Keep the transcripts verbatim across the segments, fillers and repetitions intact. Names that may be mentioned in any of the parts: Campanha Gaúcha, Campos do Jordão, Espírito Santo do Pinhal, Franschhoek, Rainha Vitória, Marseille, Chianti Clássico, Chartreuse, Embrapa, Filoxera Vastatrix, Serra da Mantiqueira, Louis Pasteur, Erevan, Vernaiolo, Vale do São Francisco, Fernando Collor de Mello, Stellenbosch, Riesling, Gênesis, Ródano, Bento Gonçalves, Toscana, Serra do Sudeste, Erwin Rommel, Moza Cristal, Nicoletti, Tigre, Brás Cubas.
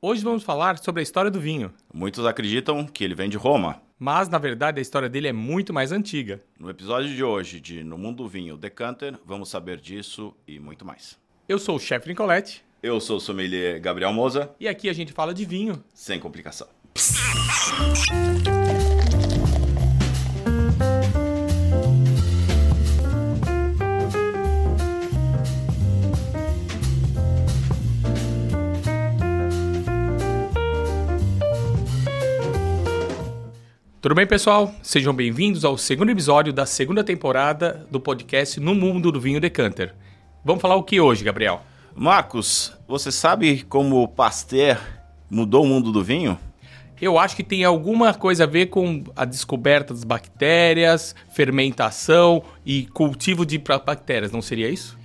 Hoje vamos falar sobre a história do vinho. Muitos acreditam que ele vem de Roma. Mas, na verdade, a história dele é muito mais antiga. No episódio de hoje de No Mundo do Vinho, Decanter, vamos saber disso e muito mais. Eu sou o chefe Nicolette. Eu sou o sommelier Gabriel Moza. E aqui a gente fala de vinho. Sem complicação. Tudo bem, pessoal? Sejam bem-vindos ao segundo episódio da segunda temporada do podcast No Mundo do Vinho Decanter. Vamos falar o que hoje, Gabriel? Marcos, você sabe como Pasteur mudou o mundo do vinho? Eu acho que tem alguma coisa a ver com a descoberta das bactérias, fermentação e cultivo de bactérias, não seria isso?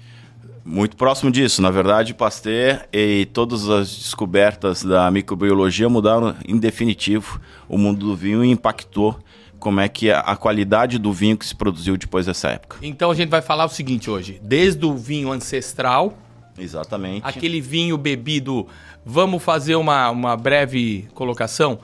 Muito próximo disso. Na verdade, Pasteur e todas as descobertas da microbiologia mudaram, em definitivo, o mundo do vinho e impactou como é que a qualidade do vinho que se produziu depois dessa época. Então a gente vai falar o seguinte hoje, desde o vinho ancestral... Exatamente. Aquele vinho bebido, vamos fazer uma, uma breve colocação,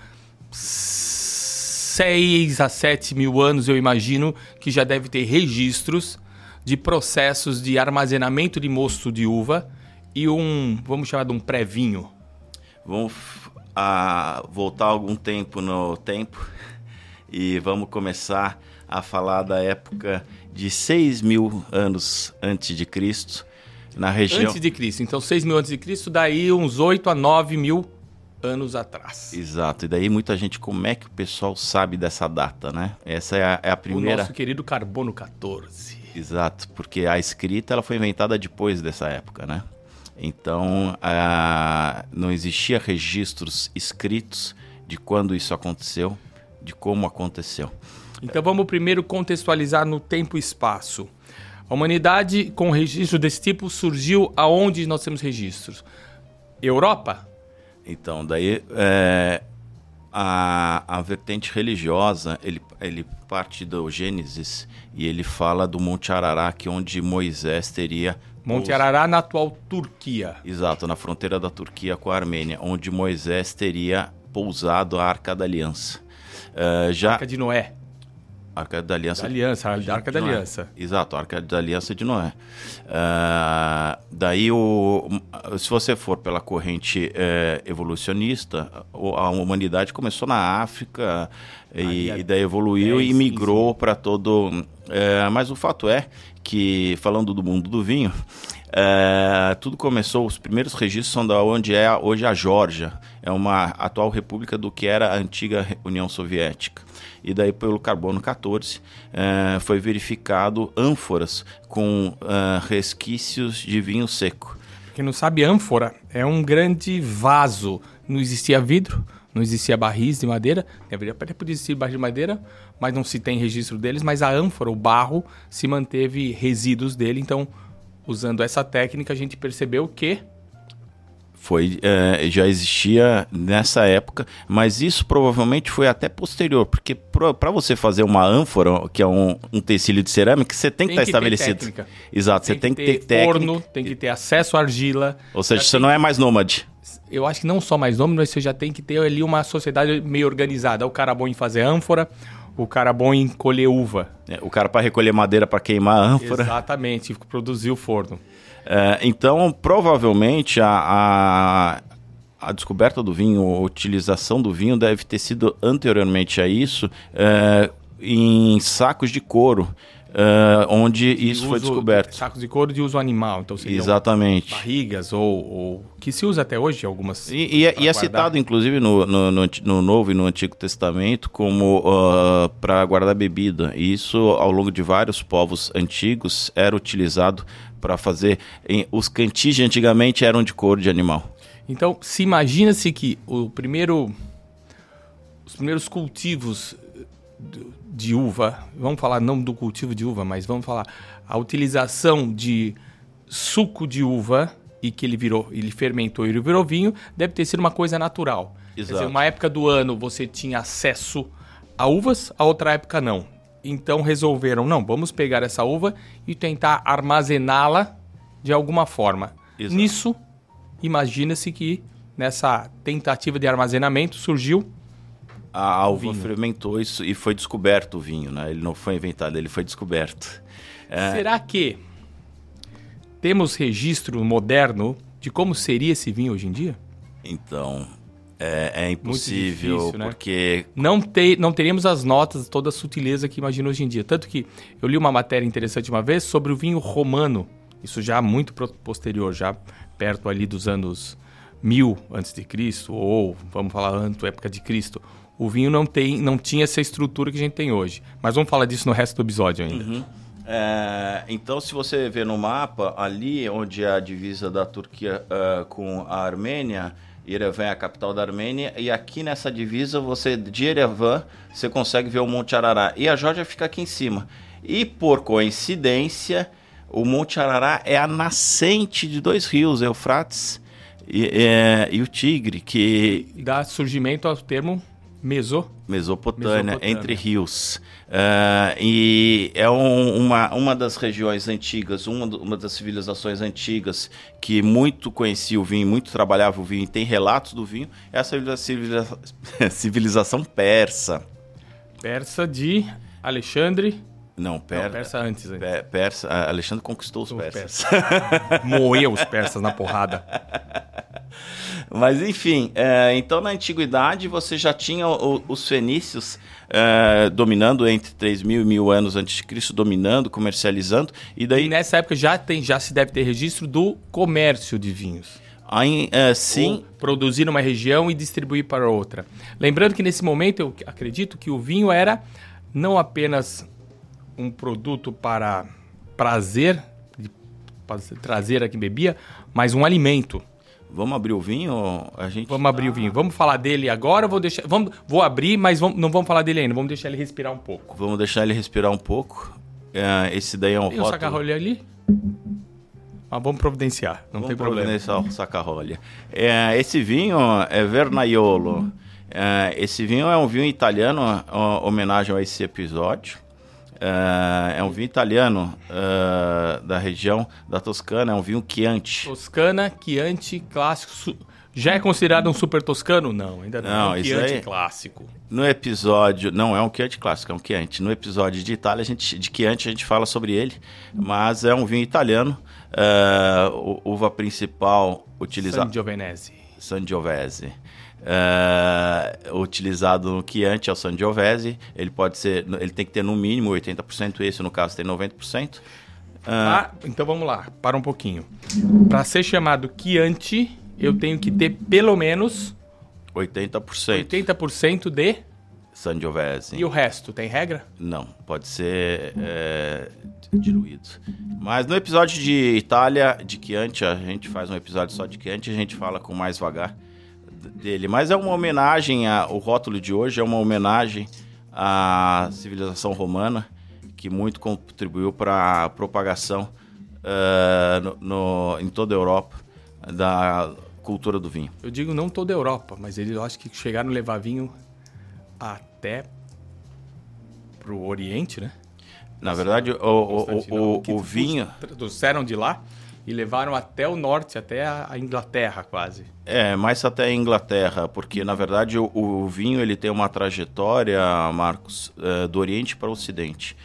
seis a sete mil anos eu imagino que já deve ter registros de processos de armazenamento de mosto de uva e um, vamos chamar de um pré-vinho. Vamos a, voltar algum tempo no tempo e vamos começar a falar da época de seis mil anos antes de Cristo, na região... Antes de Cristo, então seis mil antes de Cristo, daí uns oito a nove mil anos atrás. Exato, e daí muita gente, como é que o pessoal sabe dessa data, né? Essa é a, é a primeira... O nosso querido Carbono quatorze. Exato, porque a escrita ela foi inventada depois dessa época, né? Então, a... não existia registros escritos de quando isso aconteceu, de como aconteceu. Então vamos primeiro contextualizar no tempo e espaço. A humanidade com registro desse tipo surgiu aonde nós temos registros? Europa? Então, daí é... A, a vertente religiosa, ele, ele parte do Gênesis e ele fala do Monte Arará, que onde Moisés teria... Monte os... Arará na atual Turquia. Exato, na fronteira da Turquia com a Armênia, onde Moisés teria pousado a Arca da Aliança. Uh, já... Arca de Noé. Arca da Aliança. Da Aliança, de... Arca da Aliança. Exato, Arca da Aliança de Noé. Uh, daí, o, se você for pela corrente é, evolucionista, a humanidade começou na África e, e daí evoluiu e migrou para todo... É, mas o fato é que, falando do mundo do vinho, é, tudo começou, os primeiros registros são da onde é hoje a Geórgia, é uma atual república do que era a antiga União Soviética. E daí pelo Carbono quatorze eh, foi verificado ânforas com eh, resquícios de vinho seco. Quem não sabe, ânfora é um grande vaso. Não existia vidro, não existia barris de madeira, até podia existir barris de madeira, mas não se tem registro deles, mas a ânfora, o barro, se manteve resíduos dele. Então, usando essa técnica, a gente percebeu que... Foi, eh, já existia nessa época, mas isso provavelmente foi até posterior, porque para você fazer uma ânfora, que é um, um tecílio de cerâmica, você tem, tem que estar estabelecido. Técnica. Exato, tem você tem que ter, ter técnica. Forno, tem que ter acesso à argila. Ou seja, você tem... não é mais nômade. Eu acho que não só mais nômade, mas você já tem que ter ali uma sociedade meio organizada. O cara bom em fazer ânfora, o cara bom em colher uva. É, o cara para recolher madeira para queimar a ânfora. Exatamente, produzir o forno. É, então, provavelmente, a, a, a descoberta do vinho, a utilização do vinho deve ter sido anteriormente a isso, é, em sacos de couro, é, onde de isso uso, foi descoberto. Sacos de couro de uso animal, então seriam... Exatamente. Barrigas ou, ou... que se usa até hoje algumas... E, e, e é citado, inclusive, no, no, no, no Novo e no Antigo Testamento como uh, para guardar bebida. E isso, ao longo de vários povos antigos, era utilizado... para fazer, os cantis antigamente eram de couro de animal. Então, se imagina-se que o primeiro, os primeiros cultivos de uva, vamos falar não do cultivo de uva, mas vamos falar a utilização de suco de uva e que ele virou, ele fermentou e ele virou vinho, deve ter sido uma coisa natural. Exato. Quer dizer, uma época do ano você tinha acesso a uvas, a outra época não. Então resolveram, não, vamos pegar essa uva e tentar armazená-la de alguma forma. Exato. Nisso, imagina-se que nessa tentativa de armazenamento, surgiu... A alva fermentou isso e foi descoberto o vinho, né? Ele não foi inventado, ele foi descoberto. É... Será que temos registro moderno de como seria esse vinho hoje em dia? Então, é, é impossível, difícil, porque... Né? Não, te, não teríamos as notas, toda a sutileza que imagino hoje em dia. Tanto que eu li uma matéria interessante uma vez sobre o vinho romano. Isso já muito posterior, já perto ali dos anos mil antes de Cristo, ou vamos falar antes da época de Cristo. O vinho não, tem, não tinha essa estrutura que a gente tem hoje. Mas vamos falar disso no resto do episódio ainda. Uhum. É, então, se você ver no mapa, ali onde é a divisa da Turquia uh, com a Armênia, Erevan é a capital da Armênia, e aqui nessa divisa, você de Erevan, você consegue ver o Monte Arará. E a Geórgia fica aqui em cima. E, por coincidência, o Monte Arará é a nascente de dois rios, Eufrates e, é, e o Tigre, que... Dá surgimento ao termo... Meso? Mesopotâmia, Mesopotâmia, entre rios. Uh, e é um, uma, uma das regiões antigas, uma, uma das civilizações antigas que muito conhecia o vinho, muito trabalhava o vinho, tem relatos do vinho, é a civilização, civilização persa. Persa de Alexandre... Não, per... Não, persa antes. antes. Per, persa, Alexandre conquistou os, os persas. persas. Moeu os persas na porrada. Mas enfim, é, então na antiguidade você já tinha o, os fenícios é, dominando entre três mil e mil anos antes de Cristo, dominando, comercializando. E, daí... e nessa época já, tem, já se deve ter registro do comércio de vinhos. Aí, é, sim. Ou produzir numa região e distribuir para outra. Lembrando que nesse momento eu acredito que o vinho era não apenas... um produto para prazer, trazer a quem bebia, mas um alimento. Vamos abrir o vinho? A gente vamos tá... abrir o vinho. Vamos falar dele agora? Vou, deixar... vamos... vou abrir, mas vamos... não vamos falar dele ainda. Vamos deixar ele respirar um pouco. Vamos deixar ele respirar um pouco. É, esse daí é um rótulo. Tem o saca-rolha ali? Mas vamos providenciar. Não vamos tem problema. Vamos providenciar o saca-rolha. É, esse vinho é Vernaiolo. É, esse vinho é um vinho italiano, uma homenagem a esse episódio. Uh, é um vinho italiano uh, da região da Toscana, é um vinho Chianti. Toscana, Chianti Clássico. Já é considerado um super toscano? Não, ainda não, não é um Chianti aí, Clássico. No episódio, não é um Chianti Clássico, é um Chianti. No episódio de Itália, a gente, de Chianti a gente fala sobre ele, mas é um vinho italiano. Uh, uva principal utilizada... Sangiovese. Sangiovese. Uh, utilizado no Chianti é o Sangiovese, ele pode ser, ele tem que ter no mínimo oitenta por cento, esse no caso tem noventa por cento. Uh, ah, então vamos lá, para um pouquinho. Para ser chamado Chianti, eu tenho que ter pelo menos oitenta por cento. oitenta por cento de Sangiovese. E o resto, tem regra? Não, pode ser é, diluído. Mas no episódio de Itália, de Chianti, a gente faz um episódio só de Chianti, a gente fala com mais vagar dele, mas é uma homenagem a, o rótulo de hoje é uma homenagem à civilização romana que muito contribuiu para a propagação uh, no, no, em toda a Europa da cultura do vinho. Eu digo não toda a Europa, mas eles eu acho que chegaram a levar vinho até para o Oriente, né? Na verdade, o, o, o, o, o vinho... Trouxeram de lá... E levaram até o norte, até a Inglaterra quase. É, mais até a Inglaterra, porque na verdade o, o vinho ele tem uma trajetória, Marcos, uh, do Oriente para o Ocidente.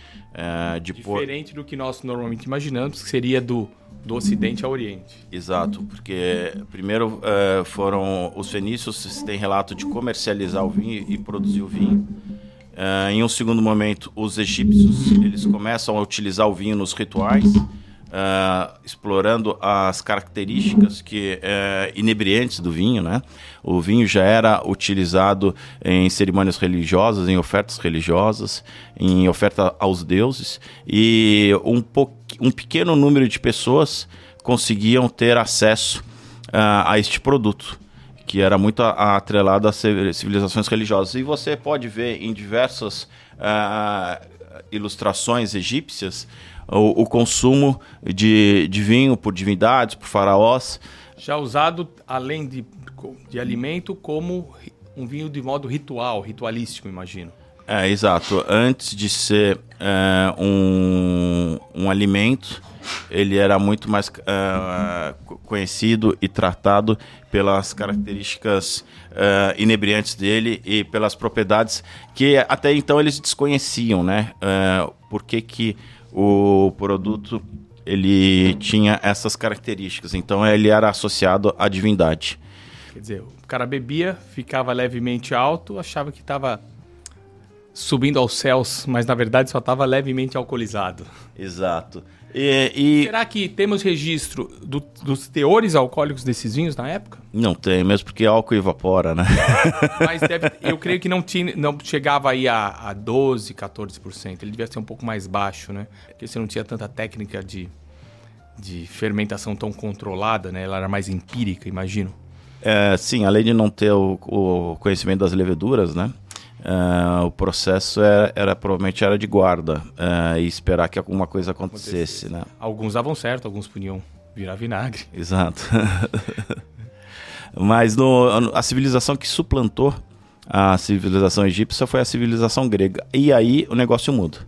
Uh, de Diferente por... do que nós normalmente imaginamos, que seria do, do Ocidente ao Oriente. Exato, porque primeiro uh, foram os fenícios, tem relato de comercializar o vinho e produzir o vinho. Uh, em um segundo momento, os egípcios eles começam a utilizar o vinho nos rituais. Uh, explorando as características que, uh, inebriantes do vinho, né? O vinho já era utilizado em cerimônias religiosas, em ofertas religiosas, em oferta aos deuses, e um, po- um pequeno número de pessoas conseguiam ter acesso uh, a este produto, que era muito atrelado às civilizações religiosas. E você pode ver em diversas uh, ilustrações egípcias O, o consumo de, de vinho por divindades, por faraós. Já usado, além de, de alimento, como um vinho de modo ritual, ritualístico, imagino. É, exato. Antes de ser é, um, um alimento, ele era muito mais uh, conhecido e tratado pelas características uh, inebriantes dele e pelas propriedades que até então eles desconheciam, né? Uh, por que que o produto ele tinha essas características. Então ele era associado à divindade. Quer dizer, o cara bebia, ficava levemente alto, achava que estava subindo aos céus, mas na verdade só estava levemente alcoolizado. Exato. E, e... Será que temos registro do, dos teores alcoólicos desses vinhos na época? Não tem, mesmo porque álcool evapora, né? Mas deve, eu creio que não, tinha, não chegava aí a, a doze, catorze por cento. Ele devia ser um pouco mais baixo, né? Porque você não tinha tanta técnica de, de fermentação tão controlada, né? Ela era mais empírica, imagino. É, sim, além de não ter o, o conhecimento das leveduras, né? Uh, o processo era, era, provavelmente era de guarda uh, e esperar que alguma coisa acontecesse, acontecesse. Né? Alguns davam certo, alguns podiam virar vinagre. Exato. Mas no, a civilização que suplantou a civilização egípcia foi a civilização grega. E aí o negócio muda.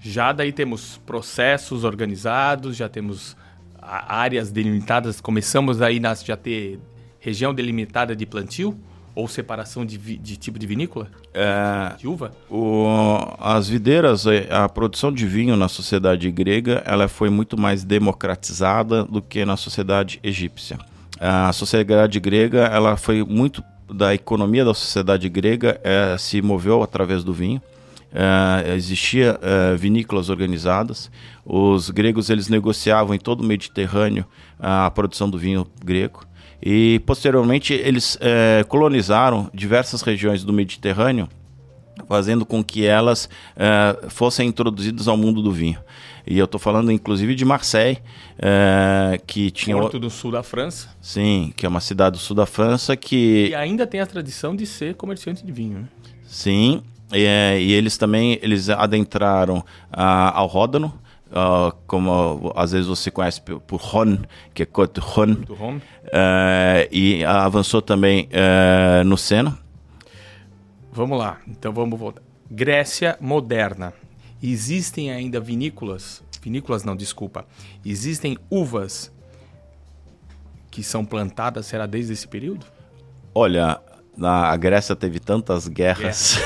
Já daí temos processos organizados, já temos áreas delimitadas. Começamos aí a já ter região delimitada de plantio. Ou separação de, vi, de tipo de vinícola? É, de uva? O, as videiras, a produção de vinho na sociedade grega, ela foi muito mais democratizada do que na sociedade egípcia. A sociedade grega, ela foi muito da economia da sociedade grega, é, se moveu através do vinho. É, existia é, vinícolas organizadas. Os gregos eles negociavam em todo o Mediterrâneo a produção do vinho grego. E, posteriormente, eles é, colonizaram diversas regiões do Mediterrâneo, fazendo com que elas é, fossem introduzidas ao mundo do vinho. E eu estou falando, inclusive, de Marseille, é, que tinha... Porto do sul da França. Sim, que é uma cidade do sul da França que... E ainda tem a tradição de ser comerciante de vinho, né? Sim, e, e eles também eles adentraram a, ao Ródano, Uh, como às vezes você conhece por Rhône, que é Côte de Rhône, uh, e avançou também uh, no Sena. Vamos lá, então vamos voltar. Grécia moderna. Existem ainda vinícolas, vinícolas não, desculpa, existem uvas que são plantadas, será desde esse período? Olha... Na, a Grécia teve tantas guerras.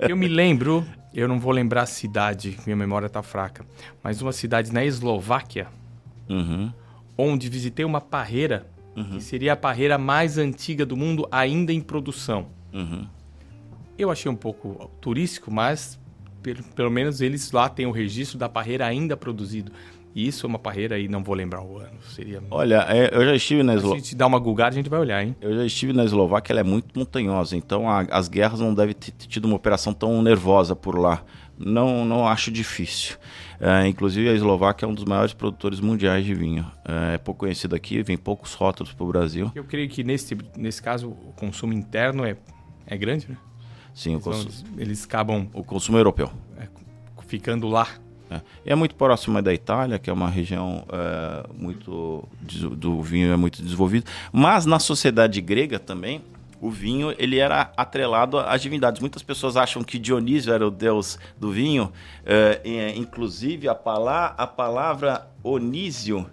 É. Eu me lembro, eu não vou lembrar a cidade, minha memória está fraca, mas uma cidade na Eslováquia, uhum. onde visitei uma parreira, uhum. que seria a parreira mais antiga do mundo, ainda em produção. Uhum. Eu achei um pouco turístico, mas pelo, pelo menos eles lá têm o registro da parreira ainda produzido. E isso é uma parreira e não vou lembrar o ano. Seria... Olha, eu já estive na Eslováquia. Se a gente dá uma googada, a gente vai olhar, hein? Eu já estive na Eslováquia, ela é muito montanhosa. Então, a, as guerras não devem ter tido uma operação tão nervosa por lá. Não, não acho difícil. É, inclusive, a Eslováquia é um dos maiores produtores mundiais de vinho. É, é pouco conhecido aqui, vem poucos rótulos para o Brasil. Eu creio que, nesse, nesse caso, o consumo interno é, é grande, né? Sim, eles, o consumo... Vão, eles acabam... O consumo europeu. É, ficando lá. É. é muito próximo da Itália, que é uma região é, muito do vinho é muito desenvolvido, mas na sociedade grega também o vinho ele era atrelado às divindades. Muitas pessoas acham que Dionísio era o deus do vinho, é, é, inclusive a, pala- a palavra onísio,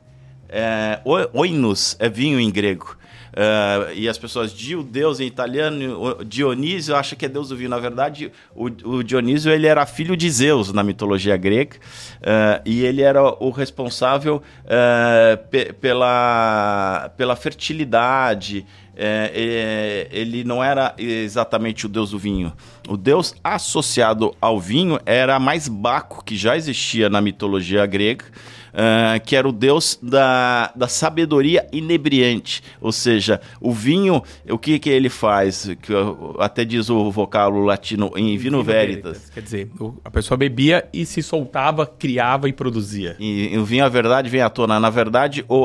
é, oinos é vinho em grego. Uh, e as pessoas, Dio, Deus em italiano, Dionísio, acha que é Deus do vinho. Na verdade, o, o Dionísio ele era filho de Zeus na mitologia grega, uh, e ele era o responsável uh, pe- pela, pela fertilidade. É, ele não era exatamente o deus do vinho. O deus associado ao vinho era mais Baco, que já existia na mitologia grega, uh, que era o deus da, da sabedoria inebriante. Ou seja, o vinho, o que, que ele faz? Que até diz o vocábulo latino em vino veritas. Quer dizer, a pessoa bebia e se soltava, criava e produzia. E, e o vinho, a verdade, vem à tona. Na verdade, o,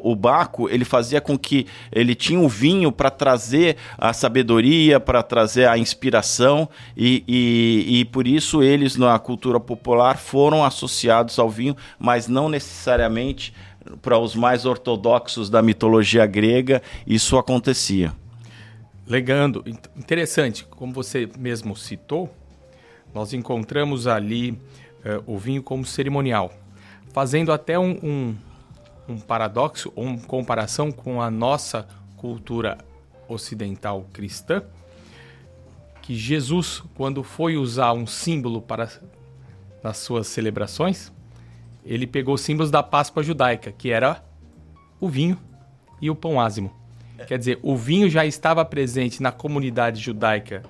o, o Baco, ele fazia com que ele tinha um vinho vinho para trazer a sabedoria, para trazer a inspiração e, e, e por isso eles na cultura popular foram associados ao vinho, mas não necessariamente para os mais ortodoxos da mitologia grega isso acontecia. Legando, interessante, como você mesmo citou, nós encontramos ali uh, o vinho como cerimonial. fazendo até um, um, um paradoxo, ou uma comparação com a nossa cultura ocidental cristã, que Jesus, quando foi usar um símbolo para, nas suas celebrações, ele pegou símbolos da Páscoa judaica, que era o vinho e o pão ázimo. Quer dizer, o vinho já estava presente na comunidade judaica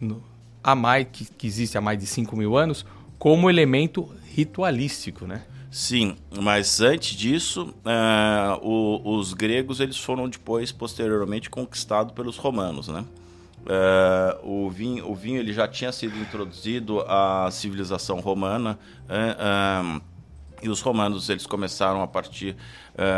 no, há mais, que, que existe há mais de cinco mil anos, como elemento ritualístico, né? Sim, mas antes disso, uh, o, os gregos eles foram depois, posteriormente, conquistados pelos romanos, né? Uh, o vinho, o vinho ele já tinha sido introduzido à civilização romana, uh, uh, e os romanos eles começaram a partir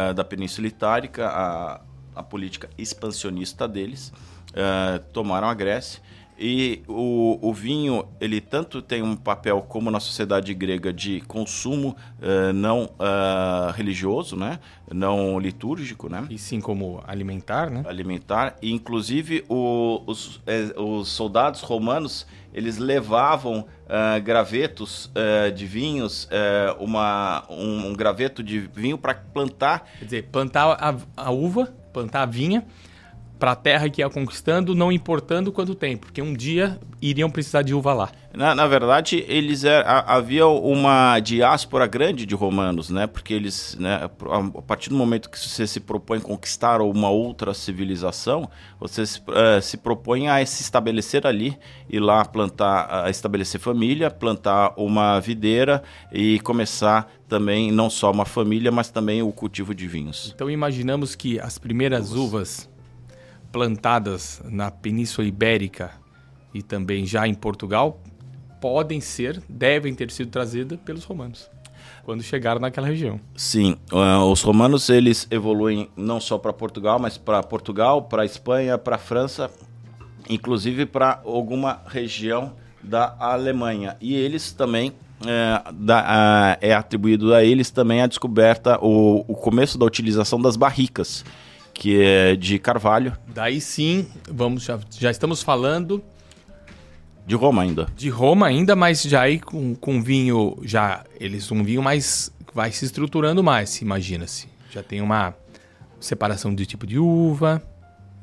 uh, da Península Itálica, a, a política expansionista deles, uh, tomaram a Grécia. E o, o vinho, ele tanto tem um papel como na sociedade grega de consumo uh, não uh, religioso, né? Não litúrgico, né? E sim como alimentar, né? Alimentar. E, inclusive, o, os, eh, os soldados romanos, eles levavam uh, gravetos uh, de vinhos, uh, uma, um, um graveto de vinho para plantar. Quer dizer, plantar a, a uva, plantar a vinha, para a terra que ia conquistando, não importando quanto tem, porque um dia iriam precisar de uva lá. Na, na verdade, eles é, a, havia uma diáspora grande de romanos, né? Porque eles, né, a partir do momento que você se propõe conquistar uma outra civilização, você se, uh, se propõe a se estabelecer ali, ir lá plantar, a estabelecer família, plantar uma videira e começar também não só uma família, mas também o cultivo de vinhos. Então imaginamos que as primeiras Nossa. uvas plantadas na Península Ibérica e também já em Portugal, podem ser, devem ter sido trazidas pelos romanos, quando chegaram naquela região. Sim, uh, os romanos eles evoluem não só para Portugal, mas para Portugal, para Espanha, para França, inclusive para alguma região da Alemanha. E eles também, é, da, é atribuído a eles também a descoberta, o, o começo da utilização das barricas, que é de carvalho. Daí sim, vamos, já, já estamos falando... De Roma ainda. De Roma ainda, mas já aí com, com vinho, já eles um vinho mais, vai se estruturando mais, imagina-se. Já tem uma separação de tipo de uva,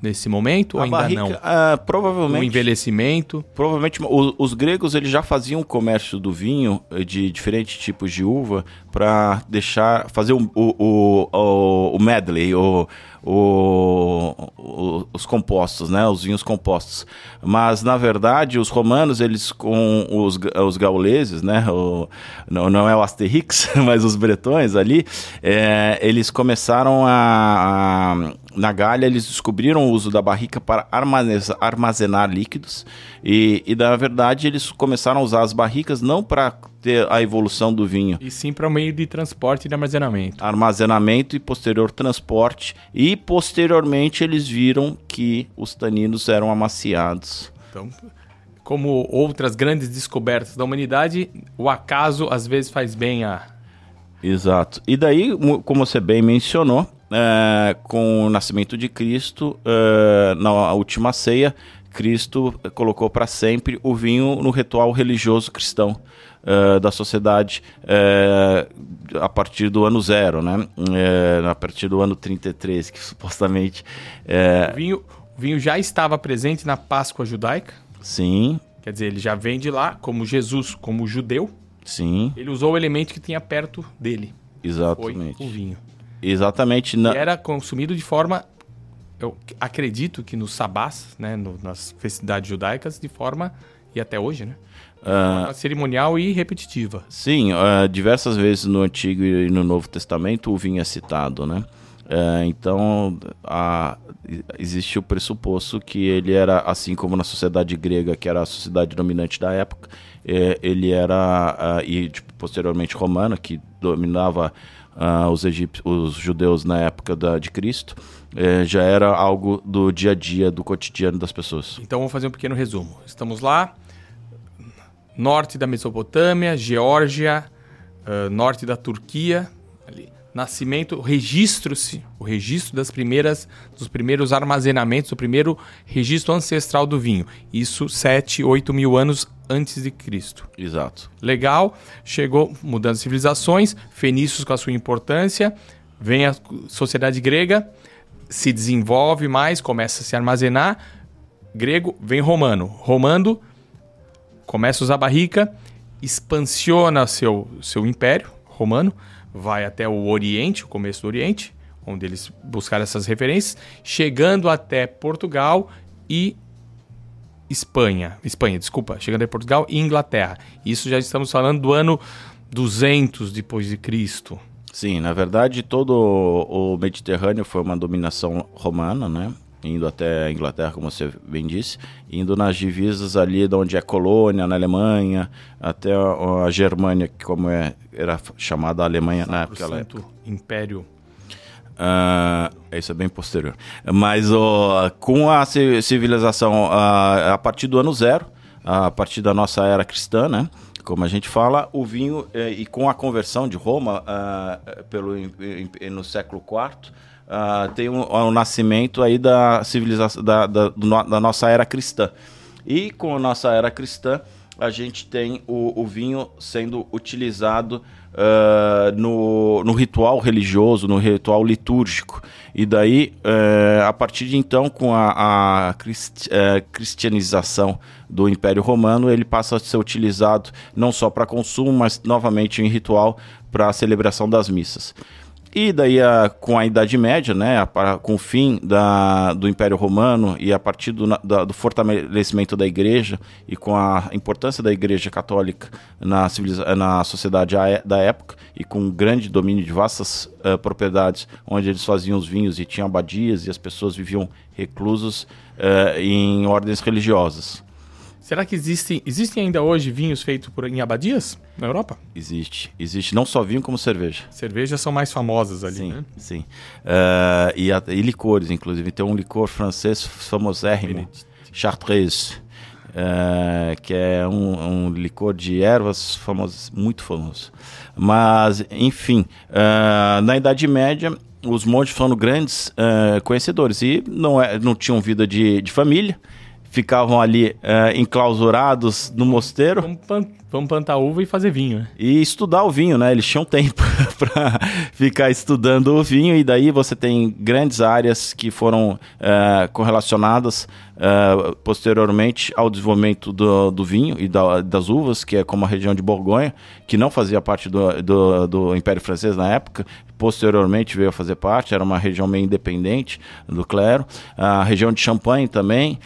nesse momento, ou ainda barrica, não? Ah, provavelmente... O envelhecimento? Provavelmente, os, os gregos eles já faziam o comércio do vinho, de diferentes tipos de uva, para deixar, fazer o, o, o, o medley, o... O, o, os compostos, né? Os vinhos compostos. Mas, na verdade, os romanos, eles com os, os gauleses, né? O, não, não é o Asterix, mas os bretões ali, é, eles começaram a, a... Na Gália, eles descobriram o uso da barrica para armazenar, armazenar líquidos e, e, na verdade, eles começaram a usar as barricas não para... ter a evolução do vinho. E sim para o meio de transporte e de armazenamento. Armazenamento e posterior transporte. E posteriormente eles viram que os taninos eram amaciados. Então, como outras grandes descobertas da humanidade, o acaso às vezes faz bem a... Exato. E daí, como você bem mencionou, é, com o nascimento de Cristo, é, na última ceia, Cristo colocou para sempre o vinho no ritual religioso cristão uh, da sociedade uh, a partir do ano zero, né? Uh, a partir do ano trinta e três, que supostamente... Uh... O, vinho, o vinho já estava presente na Páscoa judaica? Sim. Quer dizer, ele já vem de lá, como Jesus, como judeu. Sim. Ele usou o elemento que tinha perto dele. Exatamente. Foi o vinho. Exatamente. Na... E era consumido de forma... Eu acredito que nos sabás, né, no, nas festividades judaicas, de forma, e até hoje, né, de forma uh, cerimonial e repetitiva. Sim, uh, diversas vezes no Antigo e no Novo Testamento o vinho é citado, né? Uh, então, a, existe o pressuposto que ele era, assim como na sociedade grega, que era a sociedade dominante da época, eh, ele era, uh, e tipo, posteriormente romana, que dominava... Uh, os, egípcios, os judeus na época da, de Cristo, eh, já era algo do dia a dia, do cotidiano das pessoas. Então vamos fazer um pequeno resumo. Estamos lá, norte da Mesopotâmia, Geórgia, uh, norte da Turquia, ali, nascimento, registro-se, o registro das primeiras, dos primeiros armazenamentos, o primeiro registro ancestral do vinho. Isso sete, oito mil anos antes de Cristo Exato. Legal. Chegou mudando civilizações, fenícios com a sua importância, vem a sociedade grega, se desenvolve mais, começa a se armazenar. Grego, vem romano. Romano começa a usar barrica, expansiona seu, seu império romano, vai até o Oriente, o começo do Oriente, onde eles buscaram essas referências, chegando até Portugal e Espanha. Espanha, desculpa. Chegando até Portugal e Inglaterra. Isso já estamos falando do ano duzentos depois de Cristo. Sim, na verdade todo o Mediterrâneo foi uma dominação romana, né? Indo até a Inglaterra, como você bem disse, indo nas divisas ali de onde é Colônia, na Alemanha, até a, a Germânia, que como é, era chamada a Alemanha na época. Santo Império. Uh, isso é bem posterior. Mas uh, com a civilização, uh, a partir do ano zero, uh, a partir da nossa era cristã, né? Como a gente fala, o vinho, uh, e com a conversão de Roma uh, pelo, in, in, no século quarto, Uh, tem um, um nascimento aí da civilização da, da, do, da nossa era cristã. E com a nossa era cristã, a gente tem o, o vinho sendo utilizado uh, no, no ritual religioso, no ritual litúrgico. E daí, uh, a partir de então, com a, a crist, uh, cristianização do Império Romano, ele passa a ser utilizado não só para consumo, mas novamente em ritual para a celebração das missas. E daí, a, com a Idade Média, né, a, com o fim da, do Império Romano e a partir do, da, do fortalecimento da Igreja e com a importância da Igreja Católica na, civiliza- na sociedade da época e com um grande domínio de vastas uh, propriedades onde eles faziam os vinhos e tinham abadias e as pessoas viviam reclusos uh, em ordens religiosas. Será que existem, existem ainda hoje vinhos feitos por, em abadias na Europa? Existe, existe. Não só vinho como cerveja. Cervejas são mais famosas ali, sim, né? Sim, sim. Uh, e, e licores, inclusive. Tem um licor francês famosérrimo, Chartreuse, uh, que é um, um licor de ervas famoso, muito famoso. Mas, enfim, uh, na Idade Média, os monges foram grandes uh, conhecedores e não, é, não tinham vida de, de família. Ficavam ali uh, enclausurados no mosteiro. Vamos, pan- vamos plantar uva e fazer vinho, né? E estudar o vinho, né? Eles tinham tempo para ficar estudando o vinho. E daí você tem grandes áreas que foram uh, correlacionadas uh, posteriormente ao desenvolvimento do, do vinho e da, das uvas, que é como a região de Borgonha, que não fazia parte do, do, do Império Francês na época. Posteriormente veio a fazer parte, era uma região meio independente do clero. A região de Champagne também,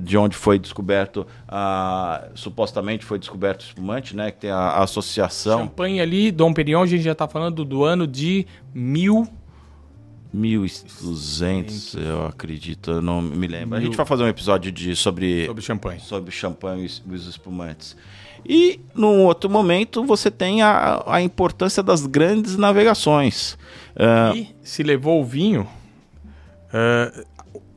de onde foi descoberto, a, supostamente foi descoberto o espumante, né, que tem a, a associação. Champagne ali, Dom Pérignon, a gente já está falando do ano de mil... mil e duzentos, eu acredito, eu não me lembro. Mil... A gente vai fazer um episódio de, sobre... Sobre champanhe. Sobre champanhe e os espumantes. E, num outro momento, você tem a, a importância das grandes navegações. Uh... E se levou o vinho, uh,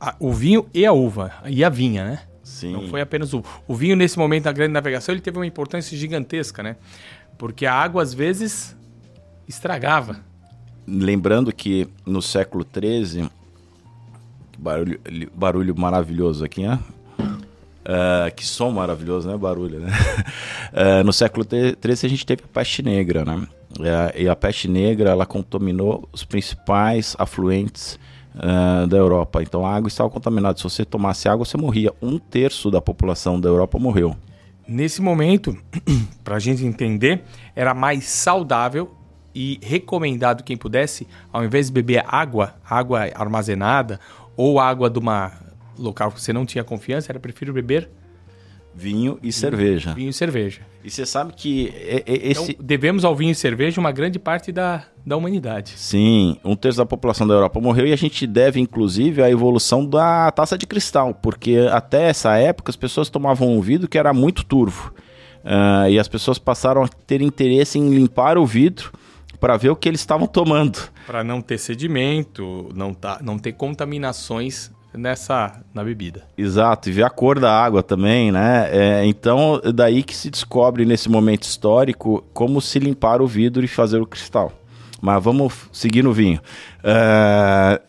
a, o vinho e a uva, e a vinha, né? Sim. Não foi apenas o... O vinho, nesse momento da grande navegação, ele teve uma importância gigantesca, né? Porque a água, às vezes, estragava. Lembrando que no século treze, barulho, barulho maravilhoso aqui, né? Uh, que som maravilhoso, né? Barulho, né? Uh, no século treze a gente teve a peste negra, né? Uh, e a peste negra, ela contaminou os principais afluentes uh, da Europa. Então a água estava contaminada. Se você tomasse água, você morria. Um terço da população da Europa morreu. Nesse momento, para a gente entender, era mais saudável e recomendado quem pudesse, ao invés de beber água, água armazenada ou água de um local que você não tinha confiança, era prefiro beber vinho e vinho, cerveja. Vinho e cerveja. E você sabe que esse... Então, devemos ao vinho e cerveja uma grande parte da, da humanidade. Sim, um terço da população da Europa morreu e a gente deve, inclusive, à evolução da taça de cristal, porque até essa época as pessoas tomavam um vidro que era muito turvo. Uh, e as pessoas passaram a ter interesse em limpar o vidro para ver o que eles estavam tomando. Para não ter sedimento, não, tá, não ter contaminações nessa, na bebida. Exato, e ver a cor da água também, né? É, então, daí que se descobre nesse momento histórico como se limpar o vidro e fazer o cristal. Mas vamos seguir no vinho. É,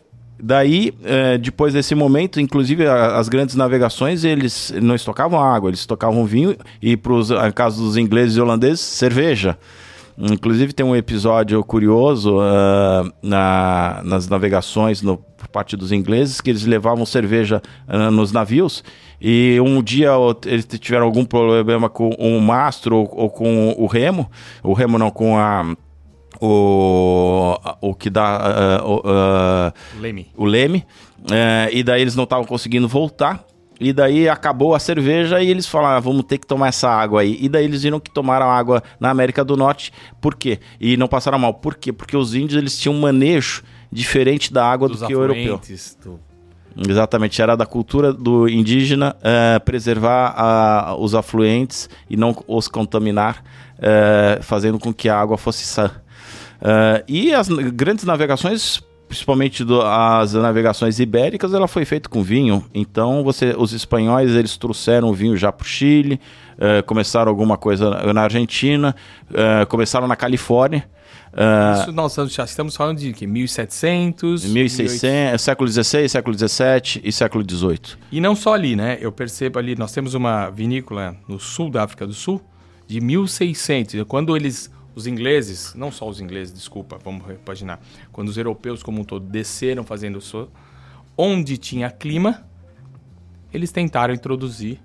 Daí, é, depois desse momento, inclusive a, as grandes navegações, eles não estocavam água, eles estocavam vinho e, no caso dos ingleses e holandeses, cerveja. Inclusive tem um episódio curioso uh, na, nas navegações no, por parte dos ingleses, que eles levavam cerveja uh, nos navios, e um dia eles tiveram algum problema com o mastro ou, ou com o remo, o remo não, com a... O, o que dá uh, uh, leme. o leme uh, e daí eles não estavam conseguindo voltar, e daí acabou a cerveja e eles falaram, ah, vamos ter que tomar essa água aí, e daí eles viram que tomaram água na América do Norte. Por quê? E não passaram mal. Por quê? Porque os índios, eles tinham um manejo diferente da água dos do que o europeu do... Exatamente, era da cultura do indígena uh, preservar uh, os afluentes e não os contaminar, uh, fazendo com que a água fosse sã. Uh, e as grandes navegações, principalmente do, as navegações ibéricas, ela foi feita com vinho. Então você, os espanhóis, eles trouxeram o vinho já para o Chile, uh, começaram alguma coisa na Argentina, uh, começaram na Califórnia. Uh, Isso nós estamos falando de que? mil e setecentos? mil e seiscentos, século dezesseis, século dezessete e século dezoito. E não só ali, né? Eu percebo ali, nós temos uma vinícola no sul da África do Sul de mil e seiscentos, quando eles... Os ingleses, não só os ingleses, desculpa, vamos repaginar. Quando os europeus como um todo desceram fazendo isso, onde tinha clima, eles tentaram introduzir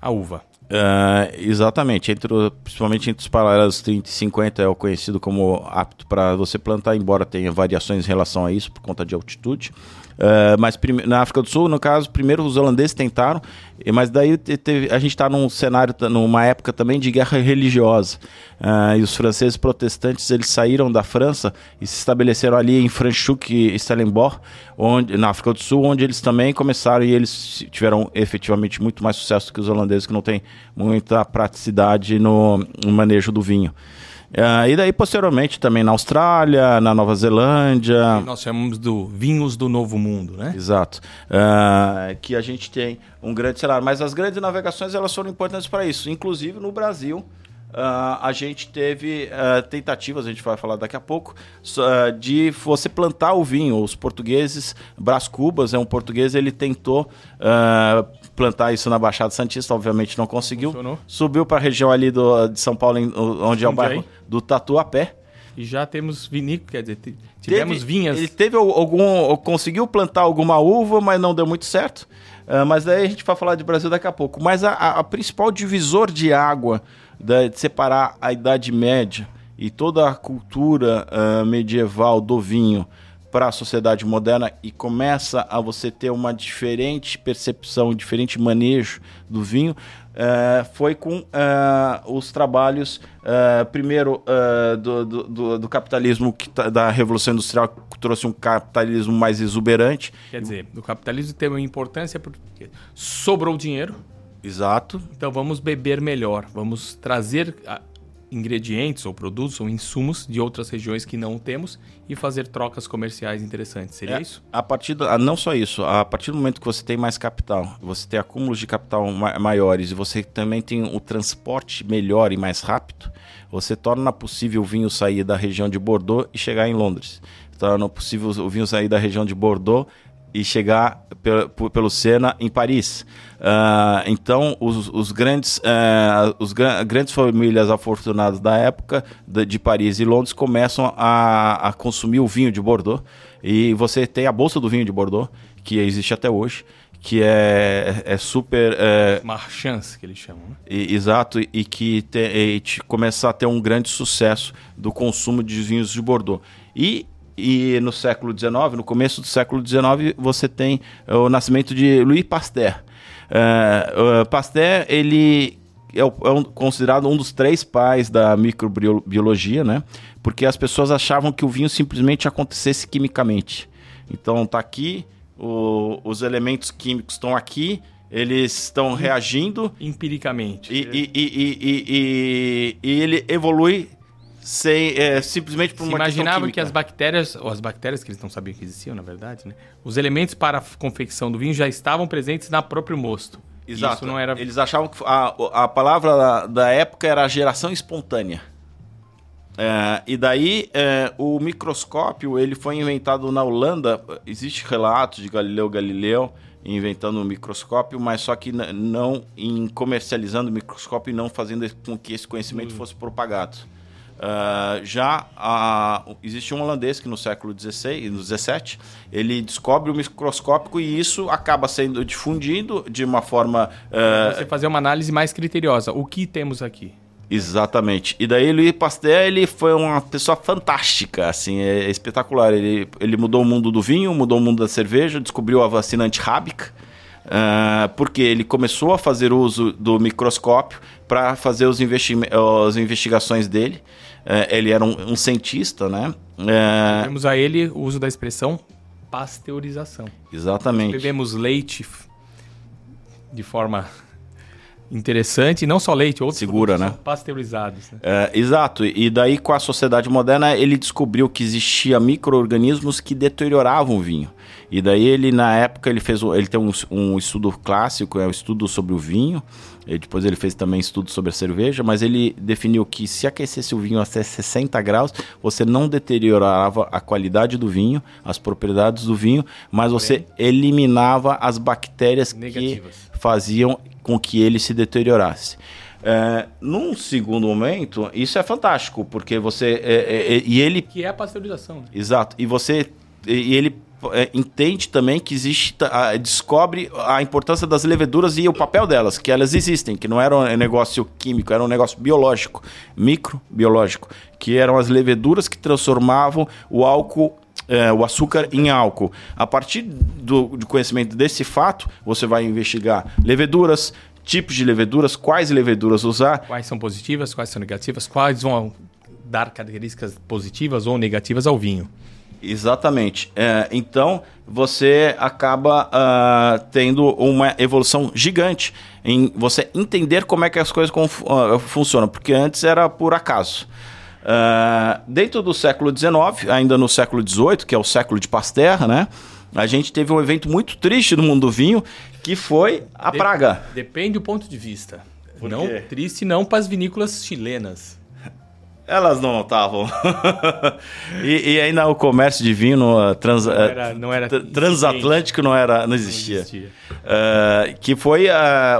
a uva. Uh, exatamente, entre, principalmente entre os paralelos trinta e cinquenta é o conhecido como apto para você plantar, embora tenha variações em relação a isso por conta de altitude. Uh, mas prime- na África do Sul, no caso, primeiro os holandeses tentaram, mas daí teve, a gente está num cenário, numa época também de guerra religiosa, uh, e os franceses protestantes, eles saíram da França e se estabeleceram ali em Franschhoek e Stellenbosch, onde, na África do Sul, onde eles também começaram, e eles tiveram efetivamente muito mais sucesso que os holandeses, que não têm muita praticidade no, no manejo do vinho. Uh, e daí, posteriormente, também na Austrália, na Nova Zelândia... E nós chamamos do vinhos do Novo Mundo, né? Exato. Uh, que a gente tem um grande cenário. Mas as grandes navegações, elas foram importantes para isso. Inclusive, no Brasil, uh, a gente teve uh, tentativas, a gente vai falar daqui a pouco, uh, de você plantar o vinho. Os portugueses, Brás Cubas é um português, ele tentou... Uh, plantar isso na Baixada Santista, obviamente não conseguiu. Funcionou. Subiu para a região ali do, de São Paulo, onde é o bairro do Tatuapé. E já temos vinícola, quer dizer, tivemos teve, vinhas. Ele teve algum, conseguiu plantar alguma uva, mas não deu muito certo. Uh, mas daí a gente vai falar de Brasil daqui a pouco. Mas a, a, a principal divisor de água, da, de separar a Idade Média e toda a cultura uh, medieval do vinho para a sociedade moderna, e começa a você ter uma diferente percepção, um diferente manejo do vinho, uh, foi com uh, os trabalhos, uh, primeiro, uh, do, do, do capitalismo, que tá, da Revolução Industrial, que trouxe um capitalismo mais exuberante. Quer dizer, o capitalismo tem uma importância porque sobrou dinheiro. Exato. Então vamos beber melhor, vamos trazer... A... ingredientes ou produtos ou insumos de outras regiões que não temos e fazer trocas comerciais interessantes. Seria é, isso? A partir do, não só isso. A partir do momento que você tem mais capital, você tem acúmulos de capital ma- maiores e você também tem o transporte melhor e mais rápido, você torna possível o vinho sair da região de Bordeaux e chegar em Londres. Torna possível o vinho sair da região de Bordeaux e chegar pelo, pelo Sena em Paris. Uh, então, os, os, grandes, uh, os gra- grandes famílias afortunadas da época de, de Paris e Londres começam a, a consumir o vinho de Bordeaux. E você tem a Bolsa do Vinho de Bordeaux, que existe até hoje, que é, é super... É, marchands, que eles chamam, né? E, exato, e que te, e te começa a ter um grande sucesso do consumo de vinhos de Bordeaux. E... E no século dezenove, no começo do século dezenove, você tem o nascimento de Louis Pasteur. Uh, uh, Pasteur, ele é, o, é um, considerado um dos três pais da microbiologia, né? Porque as pessoas achavam que o vinho simplesmente acontecesse quimicamente. Então tá aqui, o, os elementos químicos estão aqui, eles estão reagindo... Empiricamente. E, e, e, e, e, e ele evolui... Sem, é, simplesmente por uma questão química. Imaginavam que as bactérias, ou as bactérias que eles não sabiam que existiam, na verdade, né? Os elementos para a confecção do vinho já estavam presentes na própria mosto. Exato. Isso não era... Eles achavam que a, a palavra da, da época era geração espontânea. É, e daí é, o microscópio ele foi inventado na Holanda. Existe relatos de Galileu Galileu inventando um microscópio, mas só que não em comercializando o microscópio e não fazendo com que esse conhecimento hum. fosse propagado. Uh, já uh, existe um holandês que no século dezesseis, no dezessete ele descobre o microscópico e isso acaba sendo difundido de uma forma... Uh... Você fazer uma análise mais criteriosa. O que temos aqui? Exatamente. E daí Louis Pasteur ele foi uma pessoa fantástica, assim, é espetacular. Ele, ele mudou o mundo do vinho, mudou o mundo da cerveja, descobriu a vacina antirrábica. Uh, porque ele começou a fazer uso do microscópio para fazer os investi- as investigações dele. Uh, ele era um, um cientista, né? Uh... Temos a ele o uso da expressão pasteurização. Exatamente. Nós bebemos leite de forma interessante, e não só leite, outros segura, né? pasteurizados. Né? É, exato, e daí com a sociedade moderna ele descobriu que existia micro-organismos que deterioravam o vinho. E daí ele, na época, ele, fez, ele tem um, um estudo clássico, é um estudo sobre o vinho, e depois ele fez também estudo sobre a cerveja, mas ele definiu que se aquecesse o vinho até sessenta graus, você não deteriorava a qualidade do vinho, as propriedades do vinho, mas você eliminava as bactérias negativas que faziam com que ele se deteriorasse. É, num segundo momento, isso é fantástico, porque você... É, é, e ele, que é a pasteurização. Né? Exato. E você... E ele entende também que existe, descobre a importância das leveduras e o papel delas, que elas existem, que não era um negócio químico, era um negócio biológico, microbiológico, que eram as leveduras que transformavam o álcool, é, o açúcar em álcool. A partir do, do conhecimento desse fato, você vai investigar leveduras, tipos de leveduras, quais leveduras usar. Quais são positivas, quais são negativas, quais vão dar características positivas ou negativas ao vinho. Exatamente. É, então, você acaba uh, tendo uma evolução gigante em você entender como é que as coisas conf- uh, funcionam, porque antes era por acaso. Uh, dentro do século dezenove, ainda no século dezoito, que é o século de Pasteur, né, a gente teve um evento muito triste no mundo do vinho, que foi a de- praga. Depende do ponto de vista. Não triste não para as vinícolas chilenas. Elas não estavam. e, e ainda o comércio de vinho no trans, não era, não era transatlântico não, era, não existia. Não existia. Uh, que foi... Uh,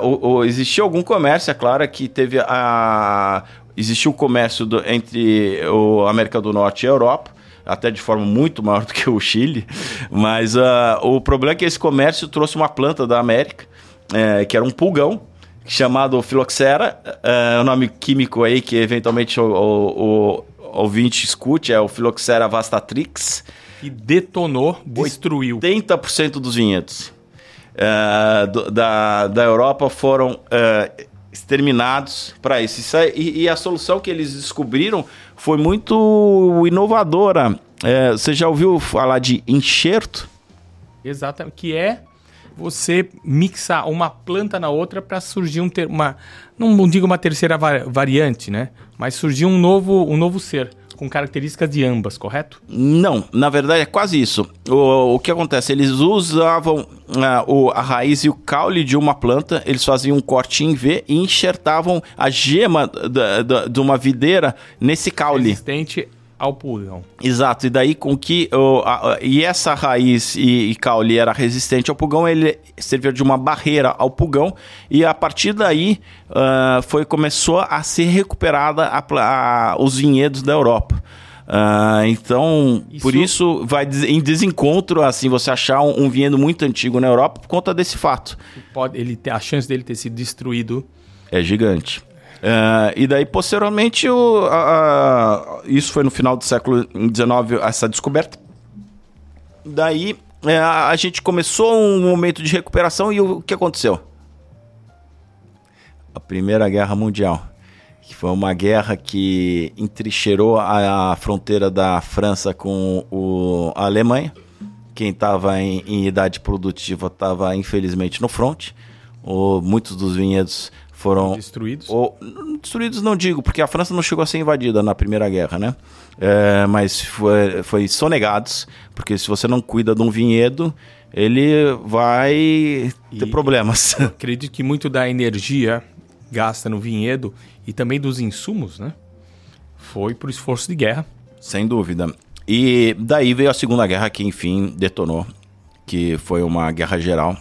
o, o, existia algum comércio, é claro, que teve... A, existiu o comércio do, entre a América do Norte e a Europa, até de forma muito maior do que o Chile. Mas uh, o problema é que esse comércio trouxe uma planta da América, uh, que era um pulgão, chamado Filoxera, o uh, um nome químico aí que eventualmente o, o, o ouvinte escute, é o Filoxera vastatrix. E detonou, destruiu oitenta por cento dos vinhedos uh, do, da, da Europa foram uh, exterminados para isso. isso é, e, e a solução que eles descobriram foi muito inovadora. Uh, você já ouviu falar de enxerto? Exatamente, que é... você mixar uma planta na outra para surgir um ter, uma... não digo uma terceira variante, né? Mas surgir um novo, um novo ser, com características de ambas, correto? Não, na verdade é quase isso. O, o que acontece? Eles usavam a, o, a raiz e o caule de uma planta, eles faziam um corte em V e enxertavam a gema da, da, de uma videira nesse caule. Resistente ao pulgão. Exato, e daí com que oh, a, a, e essa raiz e, e caule era resistente ao pulgão, ele serviu de uma barreira ao pulgão, e a partir daí uh, foi, começou a ser recuperada a, a, os vinhedos da Europa. Uh, então, isso... por isso vai em desencontro, assim, você achar um, um vinhedo muito antigo na Europa por conta desse fato. Pode, ele, a chance dele ter sido destruído é gigante. Uh, e daí, posteriormente, o, a, a, isso foi no final do século dezenove, essa descoberta. Daí, a, a gente começou um momento de recuperação e o, o que aconteceu? A Primeira Guerra Mundial, que foi uma guerra que entrincheirou a, a fronteira da França com o, a Alemanha. Quem estava em, em idade produtiva estava, infelizmente, no fronte. O, muitos dos vinhedos... foram destruídos? Ou, destruídos não digo, porque a França não chegou a ser invadida na Primeira Guerra, né? É, mas foi, foi sonegados, porque se você não cuida de um vinhedo, ele vai e ter problemas. Acredito que muito da energia gasta no vinhedo e também dos insumos, né? Foi por esforço de guerra. Sem dúvida. E daí veio a Segunda Guerra que, enfim, detonou. Que foi uma guerra geral.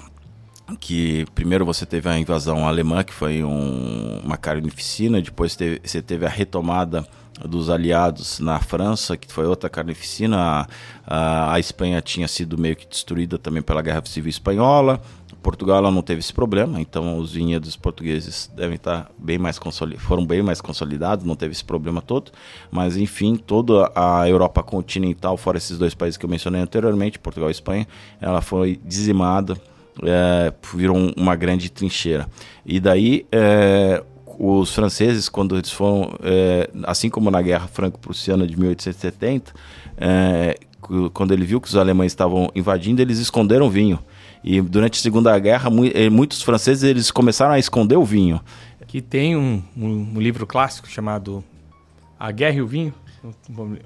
Que primeiro você teve a invasão alemã, que foi um, uma carnificina. Depois teve, você teve a retomada dos aliados na França, que foi outra carnificina. A, a, a Espanha tinha sido meio que destruída também pela Guerra Civil Espanhola. Portugal ela não teve esse problema, então os vinhedos portugueses devem estar bem mais consoli- foram bem mais consolidados, não teve esse problema todo. Mas enfim, toda a Europa continental, fora esses dois países que eu mencionei anteriormente, Portugal e Espanha, ela foi dizimada. É, virou uma grande trincheira. E daí é, os franceses, quando eles foram é, assim como na Guerra Franco-Prussiana de mil oitocentos e setenta, é, quando ele viu que os alemães estavam invadindo, eles esconderam o vinho. E durante a Segunda Guerra, muitos franceses eles começaram a esconder o vinho. Que tem um, um livro clássico chamado A Guerra e o Vinho,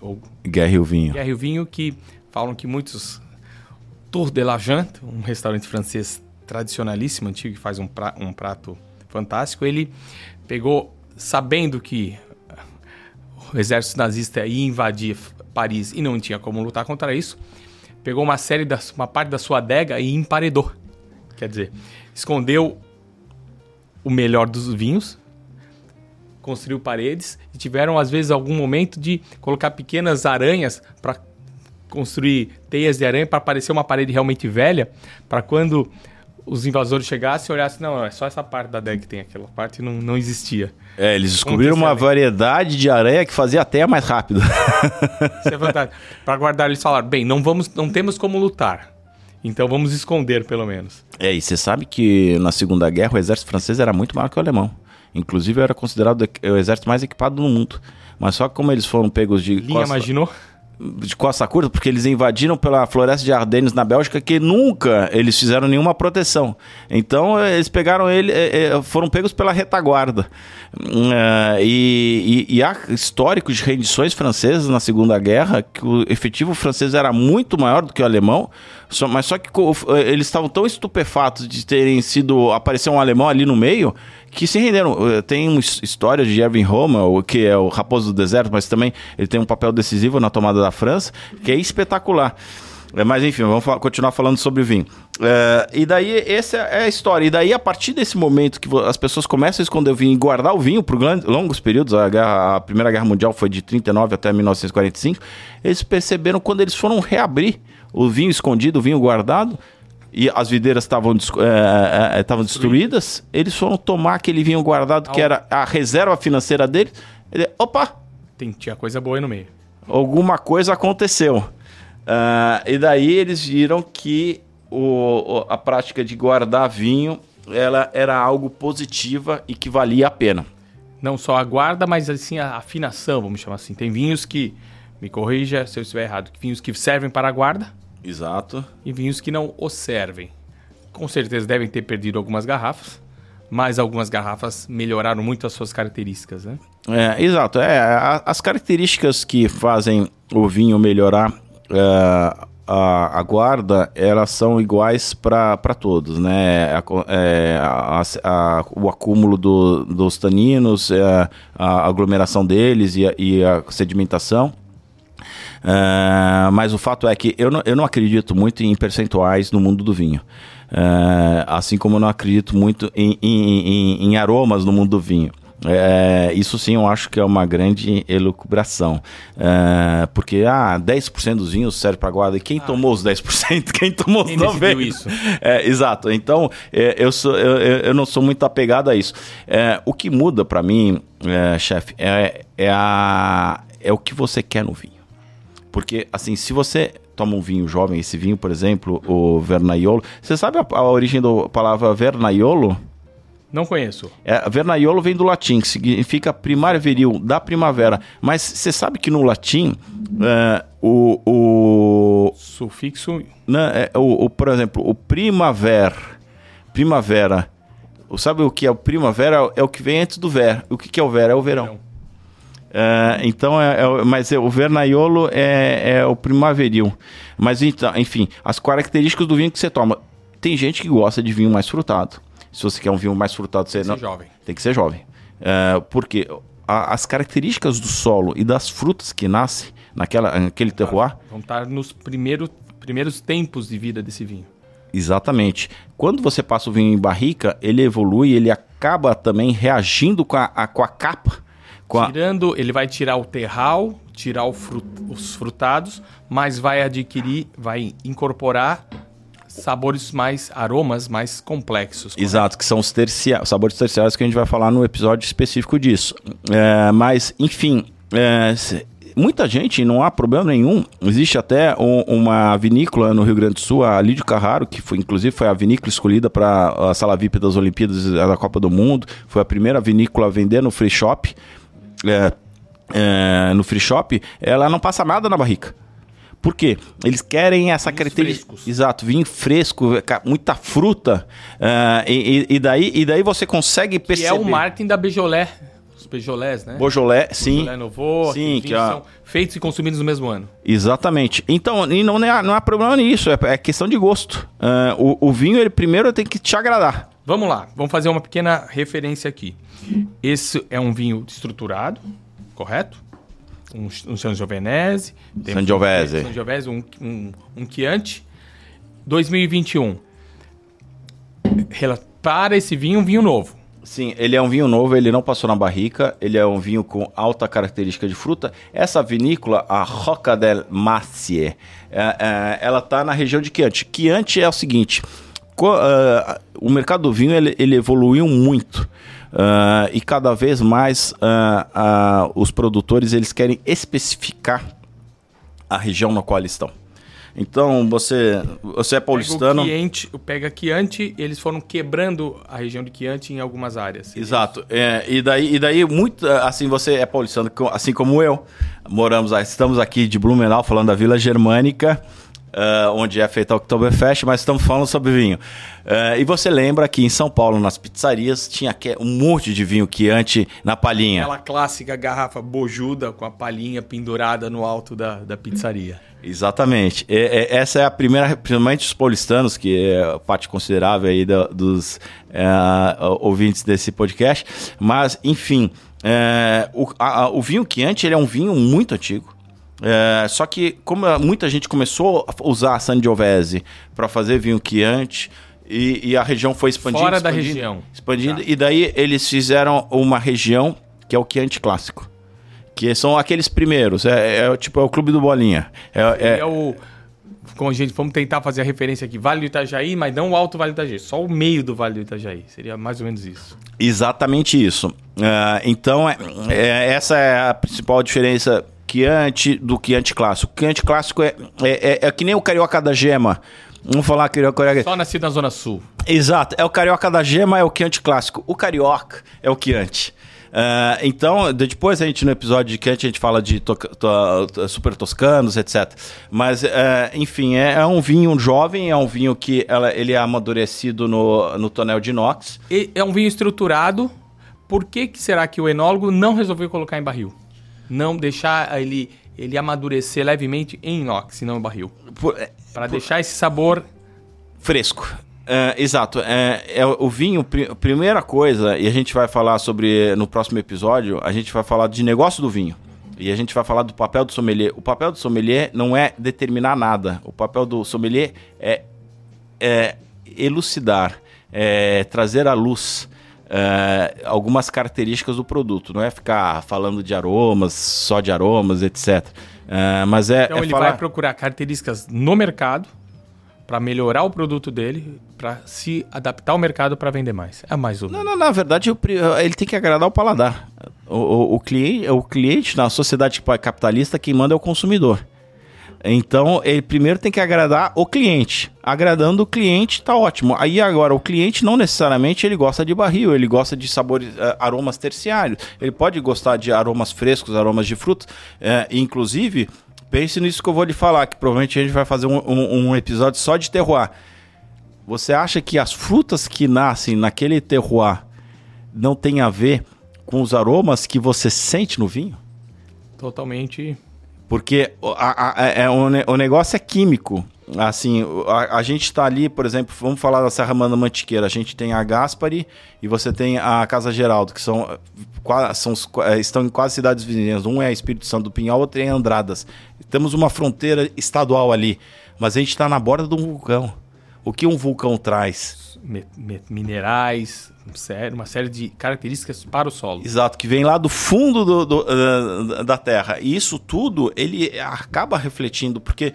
ou Guerra e o Vinho, Guerra e o Vinho, que falam que muitos... Tour de la Jante, um restaurante francês tradicionalíssimo, antigo, que faz um, pra, um prato fantástico. Ele pegou, sabendo que o exército nazista ia invadir Paris e não tinha como lutar contra isso, pegou uma, série da, uma parte da sua adega e emparedou. Quer dizer, escondeu o melhor dos vinhos, construiu paredes e tiveram, às vezes, algum momento de colocar pequenas aranhas para construir teias de aranha para parecer uma parede realmente velha, para quando os invasores chegassem e olhassem, não, é só essa parte da adega que tem, aquela parte não, não existia. É, eles descobriram uma variedade de aranha que fazia a teia mais rápido. Isso é fantástico. Para guardar, eles falaram, bem, não, vamos, não temos como lutar, então vamos esconder pelo menos. É, e você sabe que na Segunda Guerra o exército francês era muito maior que o alemão. Inclusive era considerado o exército mais equipado do mundo. Mas só que como eles foram pegos de... Linha costa... imaginou? De costa curta, porque eles invadiram pela floresta de Ardennes na Bélgica, que nunca eles fizeram nenhuma proteção. Então eles pegaram ele, foram pegos pela retaguarda. E, e, e há históricos de rendições francesas na Segunda Guerra, que o efetivo francês era muito maior do que o alemão, mas só que eles estavam tão estupefatos de terem sido, aparecer um alemão ali no meio, que se renderam. Tem uma história de Erwin Rommel, que é o Raposo do Deserto, mas também ele tem um papel decisivo na tomada da França, que é espetacular. Mas enfim, vamos fa- continuar falando sobre o vinho. É, e daí essa é a história. E daí a partir desse momento que as pessoas começam a esconder o vinho e guardar o vinho por longos períodos, a, guerra, a Primeira Guerra Mundial foi de trinta e nove até mil novecentos e quarenta e cinco, eles perceberam quando eles foram reabrir o vinho escondido, o vinho guardado, e as videiras estavam é, é, destruídas, eles foram tomar aquele vinho guardado que era a reserva financeira deles. Ele, opa! Tem, tinha coisa boa aí no meio. Alguma coisa aconteceu. Uh, e daí eles viram que o, a prática de guardar vinho ela era algo positiva e que valia a pena. Não só a guarda, mas assim a afinação, vamos chamar assim. Tem vinhos que, me corrija se eu estiver errado, vinhos que servem para a guarda. Exato. E vinhos que não o servem. Com certeza devem ter perdido algumas garrafas, mas algumas garrafas melhoraram muito as suas características, né? É, exato. É, a, as características que fazem o vinho melhorar é, a, a guarda, elas são iguais para todos, né? A, é, a, a, o acúmulo do, dos taninos, é, a aglomeração deles e a, e a sedimentação. Uh, mas o fato é que eu não, eu não acredito muito em percentuais no mundo do vinho, uh, assim como eu não acredito muito em, em, em, em aromas no mundo do vinho. É, isso sim eu acho que é uma grande elucubração, é, porque ah, dez por cento dos vinhos serve para guarda e quem ah, tomou os dez por cento? Quem tomou os noventa por cento? É, exato, então é, eu, sou, eu, eu não sou muito apegado a isso. É, o que muda para mim, é, chefe, é, é, é o que você quer no vinho. Porque, assim, se você toma um vinho jovem, esse vinho, por exemplo, o Vernaiolo... Você sabe a, a origem da palavra Vernaiolo? Não conheço. É, Vernaiolo vem do latim, que significa primar viril, da primavera. Mas você sabe que no latim, é, o, o... Sufixo... Né, é, o, o, por exemplo, o primaver, primavera. Sabe o que é o primavera? É o que vem antes do ver. O que, que é o ver? É o verão. verão. Uh, então, é, é, mas é, o Vernaiolo é, é o primaveril. Mas, então, enfim, as características do vinho que você toma. Tem gente que gosta de vinho mais frutado. Se você quer um vinho mais frutado, você tem não... que ser jovem. Tem que ser jovem. Uh, porque a, as características do solo e das frutas que nascem naquela, naquele terroir... Vão estar nos primeiro, primeiros tempos de vida desse vinho. Exatamente. Quando você passa o vinho em barrica, ele evolui, ele acaba também reagindo com a, a, com a capa. Com Tirando, a... Ele vai tirar o terral, tirar o frut, os frutados, mas vai adquirir, vai incorporar... sabores mais, aromas mais complexos. Correto? Exato, que são os, tercia... os sabores terciários que a gente vai falar no episódio específico disso. É, mas, enfim, é, muita gente, não há problema nenhum. Existe até um, uma vinícola no Rio Grande do Sul, a Lídio Carraro, que foi, inclusive foi a vinícola escolhida para a sala V I P das Olimpíadas e da Copa do Mundo. Foi a primeira vinícola a vender no free shop. É, é, no free shop, ela não passa nada na barrica. Por quê? Eles querem essa característica... Exato, vinho fresco, muita fruta. Uh, e, e, daí, e daí você consegue perceber... Que é o marketing da Beaujolais. Os Beaujolais, né? Beaujolais, sim. Beaujolais Nouveau, sim, que, que a... são feitos e consumidos no mesmo ano. Exatamente. Então, e não, é, não há problema nisso, é, é questão de gosto. Uh, o, o vinho, ele primeiro tem que te agradar. Vamos lá, vamos fazer uma pequena referência aqui. Esse é um vinho estruturado, correto? Um, um Sangiovese, Sangiovese. Um, Sangiovese, um, um, um Chianti. dois mil e vinte e um. Para esse vinho, um vinho novo. Sim, ele é um vinho novo, ele não passou na barrica, ele é um vinho com alta característica de fruta. Essa vinícola, a Rocca delle Macìe, é, é, ela está na região de Chianti. Chianti é o seguinte, co, uh, o mercado do vinho ele, ele evoluiu muito. Uh, e cada vez mais uh, uh, os produtores eles querem especificar a região na qual eles estão. Então, você, você é paulistano... Pega Chianti, eles foram quebrando a região de Chianti em algumas áreas. Exato. É, e daí, e daí muito, assim, você é paulistano, assim como eu. Moramos, estamos aqui de Blumenau, falando da Vila Germânica... Uh, onde é feita a Oktoberfest, mas estamos falando sobre vinho. Uh, e você lembra que em São Paulo, nas pizzarias, tinha um monte de vinho Chianti na palhinha. Aquela clássica garrafa bojuda com a palhinha pendurada no alto da, da pizzaria. Exatamente. E, e, essa é a primeira, principalmente os paulistanos, que é parte considerável aí da, dos uh, ouvintes desse podcast. Mas, enfim, uh, o, a, o vinho Chianti ele é um vinho muito antigo. É, só que como muita gente começou a usar a Sangiovese para fazer vinho Chianti e, e a região foi expandindo, fora da expandindo, região, expandindo, tá. E daí eles fizeram uma região que é o Chianti Clássico, que são aqueles primeiros, é, é tipo é o Clube do Bolinha, é, é... é o como a gente, vamos tentar fazer a referência aqui, Vale do Itajaí, mas não o Alto Vale do Itajaí, só o meio do Vale do Itajaí, seria mais ou menos isso. Exatamente isso. É, então é, é, essa é a principal diferença Chianti do Chianti Clássico. Chianti Clássico é, é, é, é que nem o Carioca da Gema. Vamos falar Carioca da Gema. Só nascido na Zona Sul. Exato. É o Carioca da Gema, é o Chianti Clássico. O Carioca é o Chianti. Uh, então, depois a gente no episódio de Chianti a gente fala de to- to- to- super toscanos, etcétera. Mas, uh, enfim, é, é um vinho jovem, é um vinho que ela, ele é amadurecido no, no tonel de inox. E é um vinho estruturado. Por que, que será que o enólogo não resolveu colocar em barril? Não deixar ele, ele amadurecer levemente em inox, não em barril. Para deixar esse sabor... Fresco. É, exato. É, é, o vinho, a primeira coisa, e a gente vai falar sobre, no próximo episódio, a gente vai falar de negócio do vinho. E a gente vai falar do papel do sommelier. O papel do sommelier não é determinar nada. O papel do sommelier é, é elucidar, é trazer à luz... Uh, algumas características do produto, não é ficar falando de aromas, só de aromas, etcétera. Uh, mas é, então é ele falar... vai procurar características no mercado para melhorar o produto dele, para se adaptar ao mercado para vender mais. É mais ou menos. Não, não, na verdade ele tem que agradar o paladar. O, o, o, cliente, o cliente na sociedade capitalista quem manda é o consumidor. Então, ele primeiro tem que agradar o cliente. Agradando o cliente, tá ótimo. Aí, agora, o cliente não necessariamente ele gosta de barril, ele gosta de sabores, aromas terciários. Ele pode gostar de aromas frescos, aromas de frutas. É, inclusive, pense nisso que eu vou lhe falar, que provavelmente a gente vai fazer um, um, um episódio só de terroir. Você acha que as frutas que nascem naquele terroir não tem a ver com os aromas que você sente no vinho? Totalmente... Porque a, a, a, a, o negócio é químico. assim, a, a gente está ali, por exemplo, vamos falar da Serra da Mantiqueira, a gente tem a Gaspari e você tem a Casa Geraldo, que são, são estão em quase cidades vizinhas. Um é Espírito Santo do Pinhal, outro é Andradas. Temos uma fronteira estadual ali, mas a gente está na borda de um vulcão. O que um vulcão traz? Minerais, uma série de características para o solo. Exato, que vem lá do fundo do, do, da terra. E isso tudo, ele acaba refletindo, porque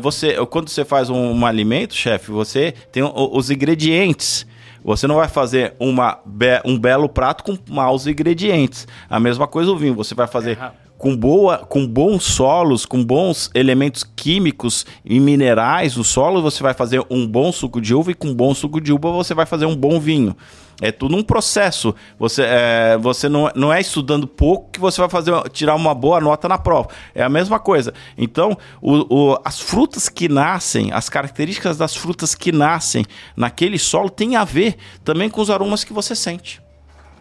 você, quando você faz um, um alimento, chefe, você tem os ingredientes. Você não vai fazer uma be- um belo prato com maus ingredientes. A mesma coisa o vinho, você vai fazer... É. Com, boa, com bons solos, com bons elementos químicos e minerais no solo, você vai fazer um bom suco de uva, e com bom suco de uva você vai fazer um bom vinho. É tudo um processo. Você, é, você não, não é estudando pouco que você vai fazer, tirar uma boa nota na prova. É a mesma coisa. Então, o, o, as frutas que nascem, as características das frutas que nascem naquele solo tem a ver também com os aromas que você sente.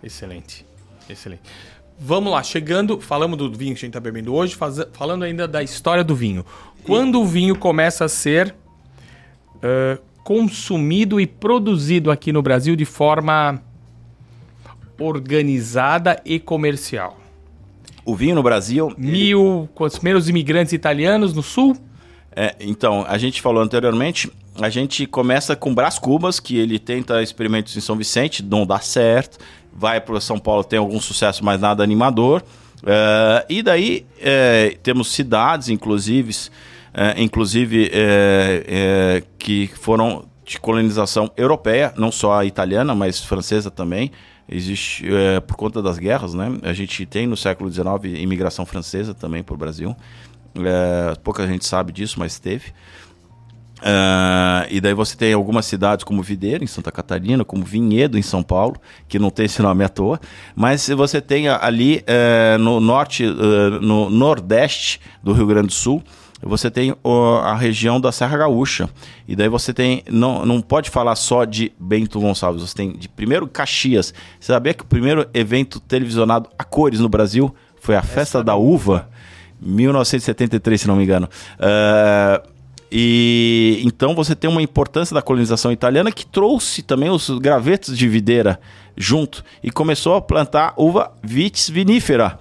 Excelente, excelente. Vamos lá, chegando, falamos do vinho que a gente está bebendo hoje, faz, falando ainda da história do vinho. Quando o vinho começa a ser uh, consumido e produzido aqui no Brasil de forma organizada e comercial? O vinho no Brasil... Mil, com os primeiros imigrantes italianos no sul? É, então, a gente falou anteriormente, a gente começa com Brás Cubas, que ele tenta experimentos em São Vicente, não dá certo... Vai para São Paulo, tem algum sucesso, mas nada animador. Uh, e daí uh, temos cidades, inclusive, uh, inclusive uh, uh, que foram de colonização europeia, não só a italiana, mas francesa também. Existe, uh, por conta das guerras, né? A gente tem no século dezenove imigração francesa também para o Brasil. Uh, pouca gente sabe disso, mas teve. Uh, e daí você tem algumas cidades como Videira, em Santa Catarina, como Vinhedo, em São Paulo, que não tem esse nome à toa, mas você tem ali uh, no norte, uh, no nordeste do Rio Grande do Sul, você tem uh, a região da Serra Gaúcha, e daí você tem, não, não pode falar só de Bento Gonçalves, você tem de primeiro Caxias. Você sabia que o primeiro evento televisionado a cores no Brasil foi a Festa da Uva, mil novecentos e setenta e três, se não me engano. Uh, E então você tem uma importância da colonização italiana que trouxe também os gravetos de videira junto e começou a plantar uva vitis vinífera.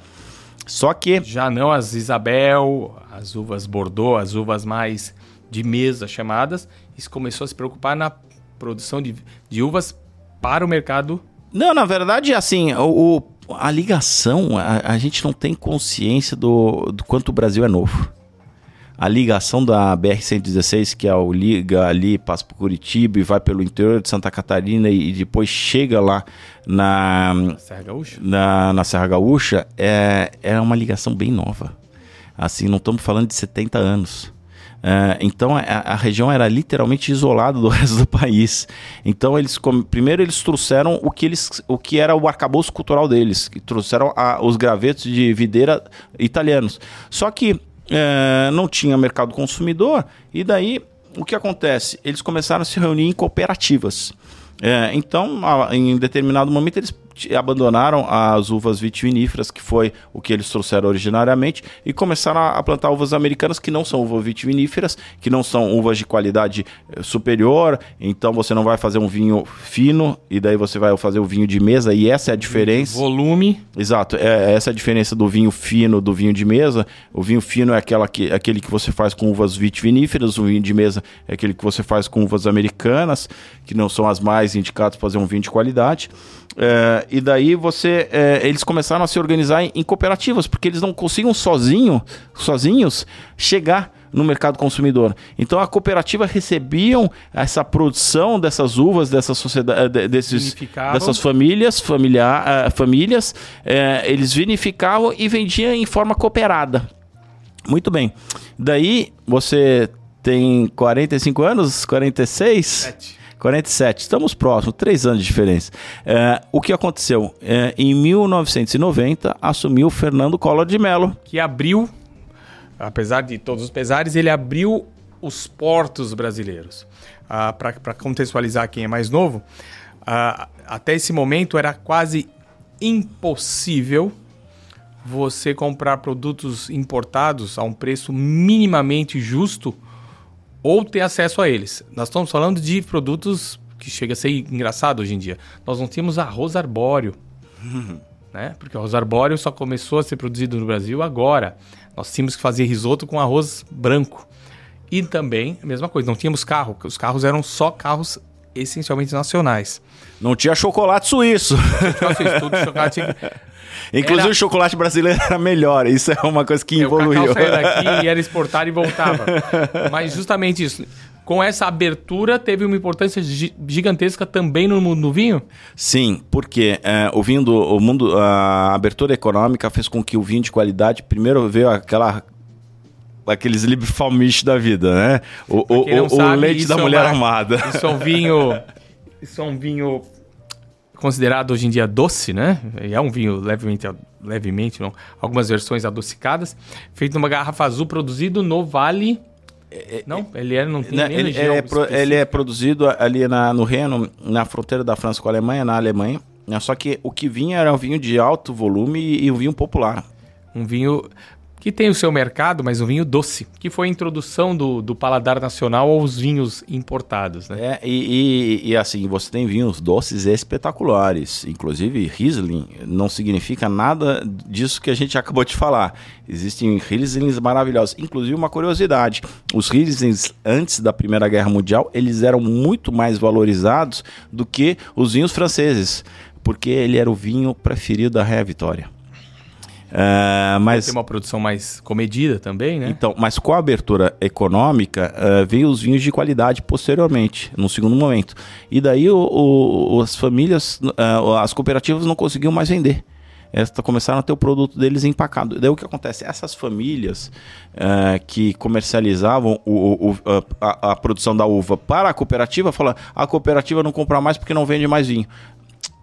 Só que... Já não as Isabel, as uvas Bordeaux, as uvas mais de mesa chamadas, isso começou a se preocupar na produção de, de uvas para o mercado. Não, na verdade, assim, o, o, a ligação, a, a gente não tem consciência do, do quanto o Brasil é novo. A ligação da B R cento e dezesseis, que é o liga ali, passa por Curitiba e vai pelo interior de Santa Catarina e depois chega lá na, na Serra Gaúcha, na, na Serra Gaúcha é, é uma ligação bem nova. Assim, não estamos falando de setenta anos. Uh, então a, a região era literalmente isolada do resto do país. Então eles primeiro eles trouxeram o que, eles, o que era o arcabouço cultural deles, que trouxeram a, os gravetos de videira italianos. Só que É, não tinha mercado consumidor, e daí o que acontece? Eles começaram a se reunir em cooperativas. É, então, a, em determinado momento, eles abandonaram as uvas vitiviníferas, que foi o que eles trouxeram originariamente, e começaram a, a plantar uvas americanas, que não são uvas vitiviníferas, que não são uvas de qualidade eh, superior. Então, você não vai fazer um vinho fino, e daí você vai fazer o vinho de mesa, e essa é a diferença. Volume. Exato, é, essa é a diferença do vinho fino do vinho de mesa. O vinho fino é aquela que, aquele que você faz com uvas vitiviníferas, o vinho de mesa é aquele que você faz com uvas americanas, que não são as mais indicadas para fazer um vinho de qualidade. É, e daí você, é, eles começaram a se organizar em, em cooperativas, porque eles não conseguiam sozinho, sozinhos chegar no mercado consumidor. Então a cooperativa recebiam essa produção dessas uvas, dessa sociedade, desses, dessas famílias, familiar, famílias é, eles vinificavam e vendiam em forma cooperada. Muito bem. Daí você tem quarenta e cinco anos, quarenta e seis... sete. quarenta e sete, estamos próximos, três anos de diferença. É, o que aconteceu? É, em mil novecentos e noventa, assumiu Fernando Collor de Mello. Que abriu, apesar de todos os pesares, ele abriu os portos brasileiros. Ah, para contextualizar quem é mais novo, ah, até esse momento era quase impossível você comprar produtos importados a um preço minimamente justo ou ter acesso a eles. Nós estamos falando de produtos que chega a ser engraçado hoje em dia. Nós não tínhamos arroz arbóreo, né? Porque o arroz arbóreo só começou a ser produzido no Brasil agora. Nós tínhamos que fazer risoto com arroz branco. E também, a mesma coisa, não tínhamos carro. Os carros eram só carros essencialmente nacionais. Não tinha chocolate suíço. Tudo chocolate... Inclusive era... o chocolate brasileiro era melhor. Isso é uma coisa que evoluiu. O cacau saía daqui e era exportado e voltava. Mas justamente isso... Com essa abertura, teve uma importância gigantesca também no mundo do vinho? Sim, porque é, o vinho do, o mundo, a abertura econômica fez com que o vinho de qualidade... Primeiro veio aquela, aqueles liebfalmisch da vida, né? O, o, o, sabe, o leite da é mulher uma, amada. Isso é um vinho, isso é um vinho considerado hoje em dia doce, né? E é um vinho levemente, levemente não, algumas versões adocicadas, feito numa garrafa azul, produzido no Vale... Não, ele é, não tem né, nem ele, ele, é pro, ele é produzido ali na, no Reno, na fronteira da França com a Alemanha, na Alemanha. Só que o que vinha era um vinho de alto volume e, e um vinho popular. Um vinho que tem o seu mercado, mas um vinho doce, que foi a introdução do, do paladar nacional aos vinhos importados. Né? É, e, e, e assim, você tem vinhos doces espetaculares. Inclusive, Riesling não significa nada disso que a gente acabou de falar. Existem Rieslings maravilhosos. Inclusive, uma curiosidade, os Rieslings, antes da Primeira Guerra Mundial, eles eram muito mais valorizados do que os vinhos franceses, porque ele era o vinho preferido da Rainha Vitória. Uh, mas... Tem uma produção mais comedida também, né? Então, mas com a abertura econômica, uh, veio os vinhos de qualidade posteriormente, no segundo momento. E daí o, o, as famílias, uh, as cooperativas não conseguiam mais vender. Elas começaram a ter o produto deles empacado. Daí o que acontece? Essas famílias uh, que comercializavam o, o, a, a produção da uva para a cooperativa, falam, a cooperativa não compra mais porque não vende mais vinho.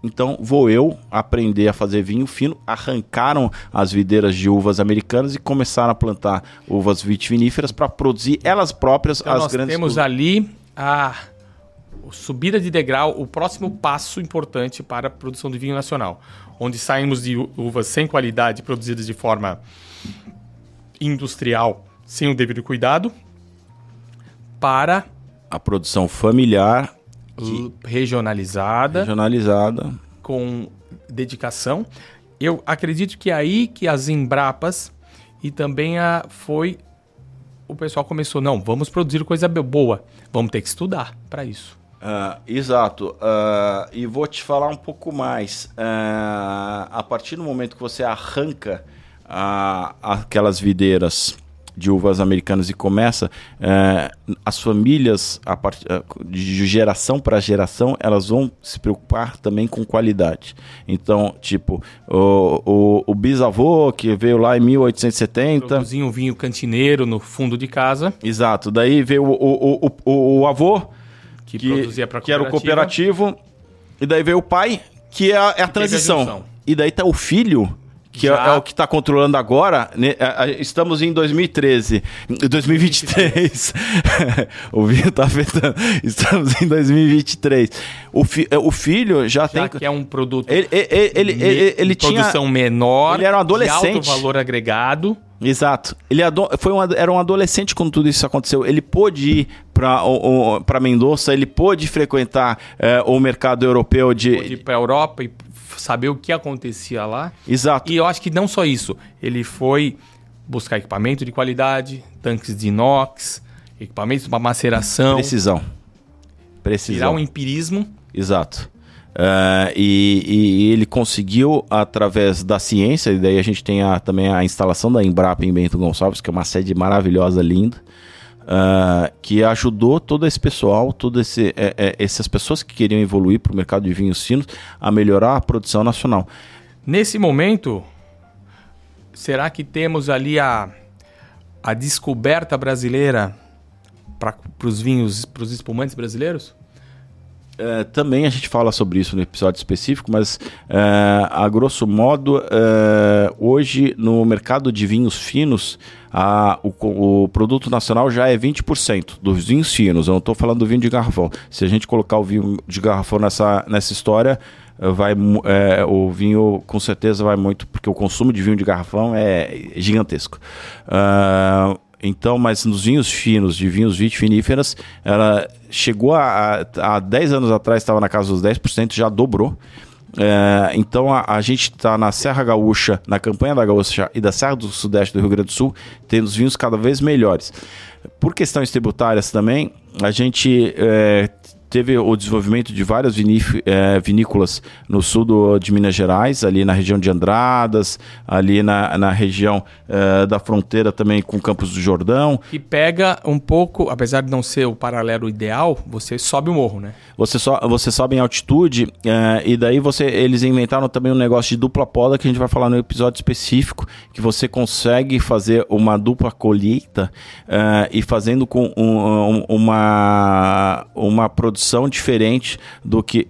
Então vou eu aprender a fazer vinho fino. Arrancaram as videiras de uvas americanas e começaram a plantar uvas vitiviníferas para produzir elas próprias então, as nós grandes... Nós temos ali a subida de degrau, o próximo passo importante para a produção de vinho nacional, onde saímos de uvas sem qualidade, produzidas de forma industrial, sem o devido cuidado, para... A produção familiar... De... Regionalizada, regionalizada, com dedicação. Eu acredito que é aí que as Embrapas e também a foi o pessoal começou, não, vamos produzir coisa boa, vamos ter que estudar para isso. Uh, exato, uh, e vou te falar um pouco mais. Uh, a partir do momento que você arranca uh, aquelas videiras de uvas americanas e começa, é, as famílias, a part... de geração para geração, elas vão se preocupar também com qualidade. Então, tipo, o, o, o bisavô que veio lá em mil oitocentos e setenta... Produziu um vinho cantineiro no fundo de casa. Exato, daí veio o, o, o, o, o avô, que, que, produzia pra cooperativa, que era o cooperativo, e daí veio o pai, que é a, é a transição. A e daí tá o filho... Que é, é o que está controlando agora, né? Estamos em dois mil e treze, dois mil e vinte e três, o vinho está afetando, estamos em dois mil e vinte e três, o, fi, o filho já, já tem... Já que é um produto ele, ele, ele, me, ele, ele tinha, produção menor, ele era um adolescente, de alto valor agregado. Exato, ele ado- foi um, era um adolescente quando tudo isso aconteceu, ele pôde ir para Mendoza, ele pôde frequentar é, o mercado europeu de... Pôde ir para a Europa e... saber o que acontecia lá. Exato. E eu acho que não só isso. Ele foi buscar equipamento de qualidade, tanques de inox, equipamentos para maceração. Precisão. Precisão. Tirar o empirismo. Exato. Uh, e, e ele conseguiu, através da ciência, e daí a gente tem a, também a instalação da Embrapa em Bento Gonçalves, que é uma sede maravilhosa, linda. Uh, que ajudou todo esse pessoal, todas é, é, essas pessoas que queriam evoluir para o mercado de vinhos finos a melhorar a produção nacional. Nesse momento, será que temos ali a, a descoberta brasileira para os vinhos, para os espumantes brasileiros? Uh, também a gente fala sobre isso no episódio específico, mas uh, a grosso modo, uh, hoje no mercado de vinhos finos, a, o, o produto nacional já é vinte por cento dos vinhos finos. Eu não estou falando do vinho de garrafão. Se a gente colocar o vinho de garrafão nessa, nessa história, vai, é, o vinho com certeza vai muito, porque o consumo de vinho de garrafão é gigantesco. Uh, Então, mas nos vinhos finos, de vinhos vitiviníferas, ela chegou a, a, a dez anos atrás, estava na casa dos dez por cento, já dobrou. É, então a, a gente está na Serra Gaúcha, na Campanha da Gaúcha e da Serra do Sudeste do Rio Grande do Sul, tendo os vinhos cada vez melhores. Por questões tributárias também, a gente é, teve o desenvolvimento de várias viníf- é, vinícolas no sul do, de Minas Gerais, ali na região de Andradas, ali na, na região é, da fronteira também com Campos do Jordão. Que pega um pouco, apesar de não ser o paralelo ideal, você sobe o morro, né? Você, so, você sobe em altitude é, e daí você, eles inventaram também um negócio de dupla poda que a gente vai falar no episódio específico, que você consegue fazer uma dupla colheita é, e fazendo com um, um, uma, uma produção diferente do que...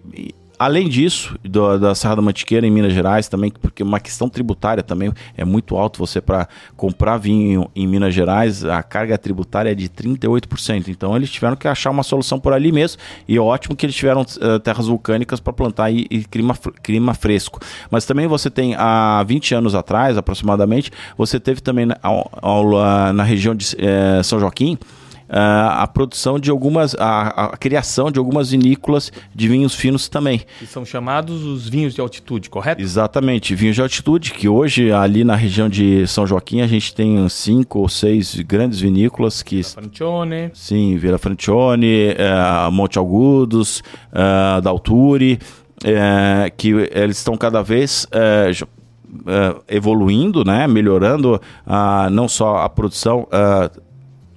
Além disso, do, da Serra da Mantiqueira em Minas Gerais também, porque uma questão tributária também é muito alto. Você, para comprar vinho em Minas Gerais, a carga tributária é de trinta e oito por cento. Então eles tiveram que achar uma solução por ali mesmo. E ótimo que eles tiveram uh, terras vulcânicas para plantar e, e clima, clima fresco. Mas também você tem, há vinte anos atrás aproximadamente, você teve também na, na, na região de eh, São Joaquim, Uh, a produção de algumas, a, a criação de algumas vinícolas de vinhos finos também. E são chamados os vinhos de altitude, correto? Exatamente, vinhos de altitude, que hoje ali na região de São Joaquim a gente tem cinco ou seis grandes vinícolas que... Vila Francione. Sim, Vila Francione, uh, Monte Agudos, uh, Dalturi, uh, que eles estão cada vez... Uh, uh, evoluindo, né? Melhorando uh, não só a produção... Uh,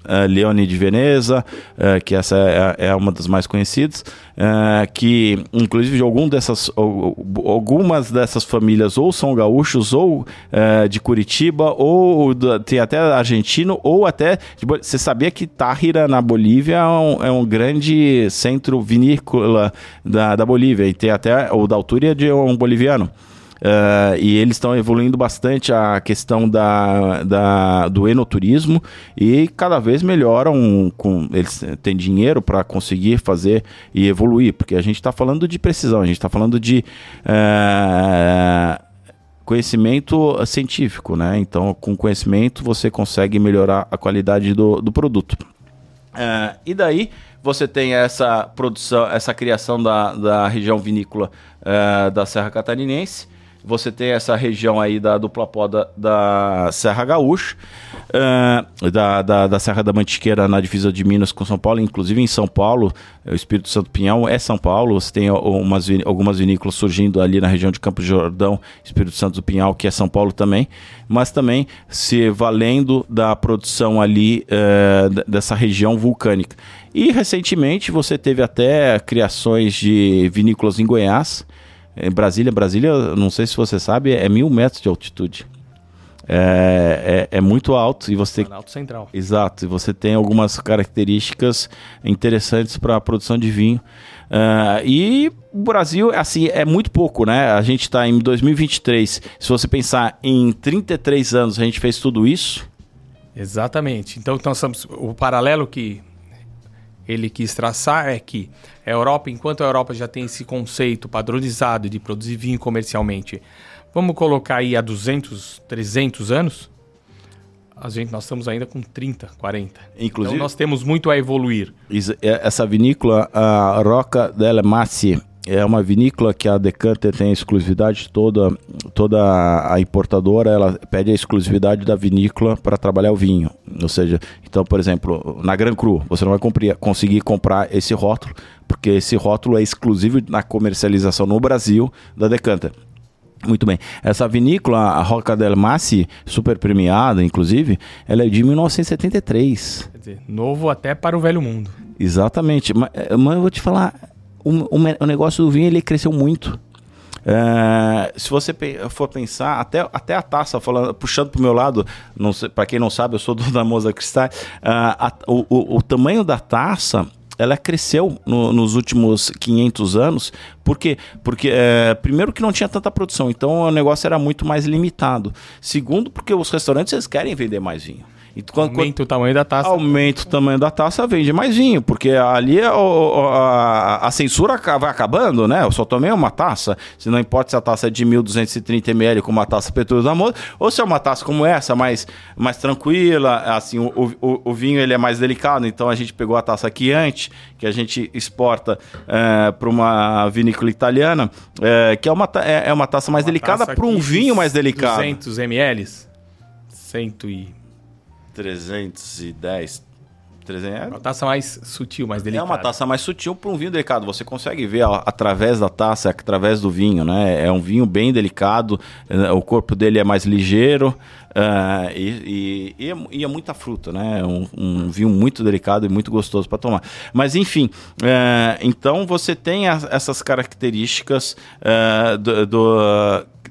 Uh, Leone de Veneza, uh, que essa é, é uma das mais conhecidas, uh, que inclusive de algum dessas, ou, algumas dessas famílias ou são gaúchos, ou uh, de Curitiba, ou da, tem até argentino, ou até... Tipo, você sabia que Táchira, na Bolívia, é um, é um grande centro vinícola da, da Bolívia, e tem até o Dalturi de um boliviano. Uh, e eles estão evoluindo bastante a questão da, da, do enoturismo e cada vez melhoram, com, eles têm dinheiro para conseguir fazer e evoluir, porque a gente está falando de precisão, a gente está falando de uh, conhecimento científico, né? Então, com conhecimento você consegue melhorar a qualidade do, do produto. Uh, e daí você tem essa produção, essa criação da, da região vinícola uh, da Serra Catarinense. Você tem essa região aí da dupla poda da Serra Gaúcha, uh, da, da, da Serra da Mantiqueira na divisa de Minas com São Paulo, inclusive em São Paulo, o Espírito Santo do Pinhal é São Paulo, você tem umas, algumas vinícolas surgindo ali na região de Campos do Jordão, Espírito Santo do Pinhal, que é São Paulo também, mas também se valendo da produção ali uh, dessa região vulcânica. E recentemente você teve até criações de vinícolas em Goiás. Brasília, Brasília, não sei se você sabe, é mil metros de altitude. É, é, é muito alto e você... Planalto Central. Exato, e você tem algumas características interessantes para a produção de vinho. Uh, e o Brasil, assim, é muito pouco, né? A gente está em dois mil e vinte e três. Se você pensar em trinta e três anos, a gente fez tudo isso. Exatamente. Então, então o paralelo que... ele quis traçar é que a Europa, enquanto a Europa já tem esse conceito padronizado de produzir vinho comercialmente, vamos colocar aí há duzentos, trezentos anos, a gente, nós estamos ainda com trinta, quarenta. Inclusive, então nós temos muito a evoluir. Essa vinícola, a Rocca delle Macìe, é uma vinícola que a Decanter tem exclusividade, toda, toda a importadora ela pede a exclusividade da vinícola para trabalhar o vinho. Ou seja, então, por exemplo, na Gran Cru, você não vai cumprir, conseguir comprar esse rótulo, porque esse rótulo é exclusivo na comercialização no Brasil da Decanter. Muito bem. Essa vinícola, a Rocca delle Macìe, super premiada, inclusive, ela é de mil novecentos e setenta e três. Quer dizer, novo até para o velho mundo. Exatamente. Mas, mas eu vou te falar... O, o, o negócio do vinho ele cresceu muito. É, se você pe- for pensar, até, até a taça, falando, puxando para o meu lado, para quem não sabe, eu sou dono da Moza Cristal, uh, o, o, o tamanho da taça ela cresceu no, nos últimos quinhentos anos. Por quê? Porque, é, primeiro, que não tinha tanta produção, então o negócio era muito mais limitado. Segundo, porque os restaurantes eles querem vender mais vinho. E quando, aumenta quando, o tamanho da taça. Aumenta o tamanho da taça, vende mais vinho, porque ali a, a, a censura vai acabando, né? Eu só tomei uma taça, se não importa se a taça é de mil duzentos e trinta mililitros como uma taça Petrus da Moça, ou se é uma taça como essa, mais, mais tranquila, assim, o, o, o vinho ele é mais delicado, então a gente pegou a taça Chianti, que a gente exporta é, para uma vinícola italiana, é, que é uma, é, é uma taça mais uma delicada para um vinho mais delicado. duzentos mililitros? cento e trezentos e dez. trezentos. Uma taça mais sutil, mais delicada. É uma taça mais sutil para um vinho delicado. Você consegue ver ó, através da taça, através do vinho, né? É um vinho bem delicado, o corpo dele é mais ligeiro uh, e, e, e é muita fruta, né? É um, um vinho muito delicado e muito gostoso para tomar. Mas enfim, uh, então você tem as, essas características uh, do, do,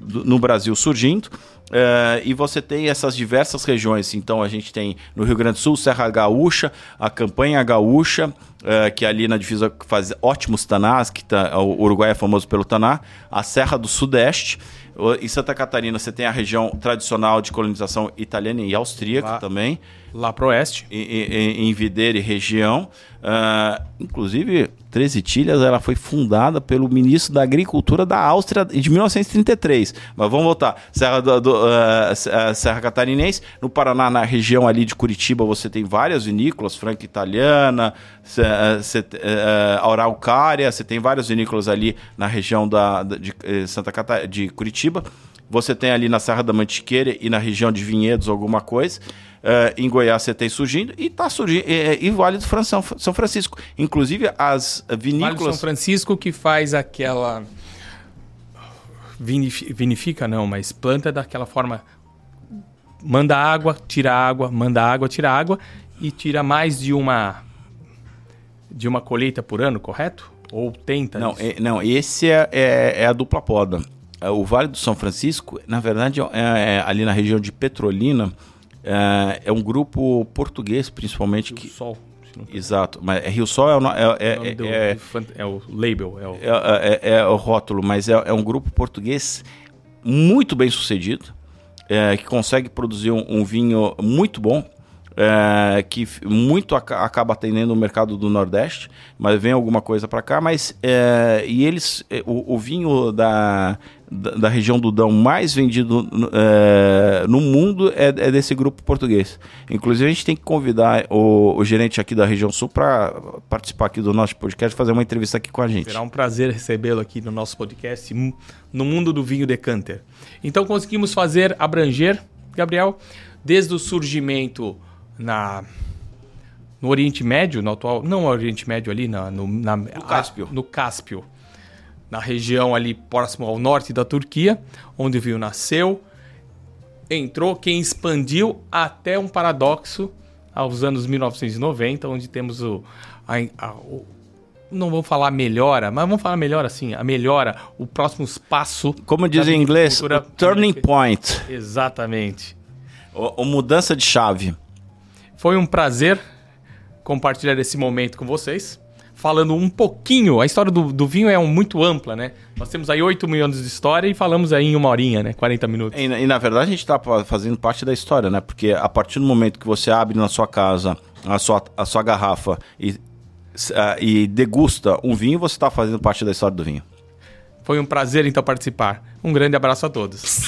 do, no Brasil surgindo. Uh, e você tem essas diversas regiões, então a gente tem no Rio Grande do Sul, Serra Gaúcha, a Campanha Gaúcha, uh, que ali na divisa faz ótimos tanás, que tá, o Uruguai é famoso pelo taná, a Serra do Sudeste, uh, em Santa Catarina você tem a região tradicional de colonização italiana e austríaca lá, também. Lá pro oeste. Em, em, em Videira e região, uh, inclusive treze Tilhas, ela foi fundada pelo ministro da Agricultura da Áustria de mil novecentos e trinta e três. Mas vamos voltar. Serra, do, do, uh, Serra Catarinense. No Paraná, na região ali de Curitiba, você tem várias vinícolas. Franca Italiana, uh, uh, Araucária. Você tem várias vinícolas ali na região da, de, Santa Catar- de Curitiba. Você tem ali na Serra da Mantiqueira e na região de Vinhedos alguma coisa. Uh, em Goiás você tem surgindo e tá surgindo e, e Vale do São Francisco, inclusive as vinícolas Vale do São Francisco que faz aquela Vinif... vinifica não, mas planta daquela forma, manda água, tira água, manda água, tira água e tira mais de uma de uma colheita por ano, correto? Ou tenta? Não, é, não esse é, é, é a dupla poda. O Vale do São Francisco, na verdade, é, é, ali na região de Petrolina. É, é um grupo português, principalmente. Rio que... Sol. Se não Exato. Mas Rio Sol é o... É, é, é, do, é, é o label. É o, é, é, é o rótulo, mas é, é um grupo português muito bem sucedido, é, que consegue produzir um, um vinho muito bom, é, que muito aca- acaba atendendo o mercado do Nordeste, mas vem alguma coisa para cá, mas... É, e eles... O, o vinho da... Da, da região do Dão mais vendido é, no mundo é, é desse grupo português. Inclusive a gente tem que convidar o, o gerente aqui da região sul para participar aqui do nosso podcast, fazer uma entrevista aqui com a gente. Será um prazer recebê-lo aqui no nosso podcast no mundo do vinho Decanter. Então conseguimos fazer abranger, Gabriel, desde o surgimento na... no Oriente Médio, no atual, não no Oriente Médio ali, na, no, na, no Cáspio. A, no Cáspio. Na região ali próximo ao norte da Turquia, onde o vinho nasceu, entrou, quem expandiu até um paradoxo aos anos mil novecentos e noventa, onde temos o... A, a, o não vou falar melhora, mas vamos falar melhor assim, a melhora, o próximo passo... Como diz em inglês, o turning point. Exatamente. O, o mudança de chave. Foi um prazer compartilhar esse momento com vocês. Falando um pouquinho, a história do, do vinho é um, muito ampla, né? Nós temos aí oito mil anos de história e falamos aí em uma horinha, né? quarenta minutos. E, e na verdade a gente está fazendo parte da história, né? Porque a partir do momento que você abre na sua casa a sua, a sua garrafa e, uh, e degusta um vinho, você está fazendo parte da história do vinho. Foi um prazer, então, participar. Um grande abraço a todos.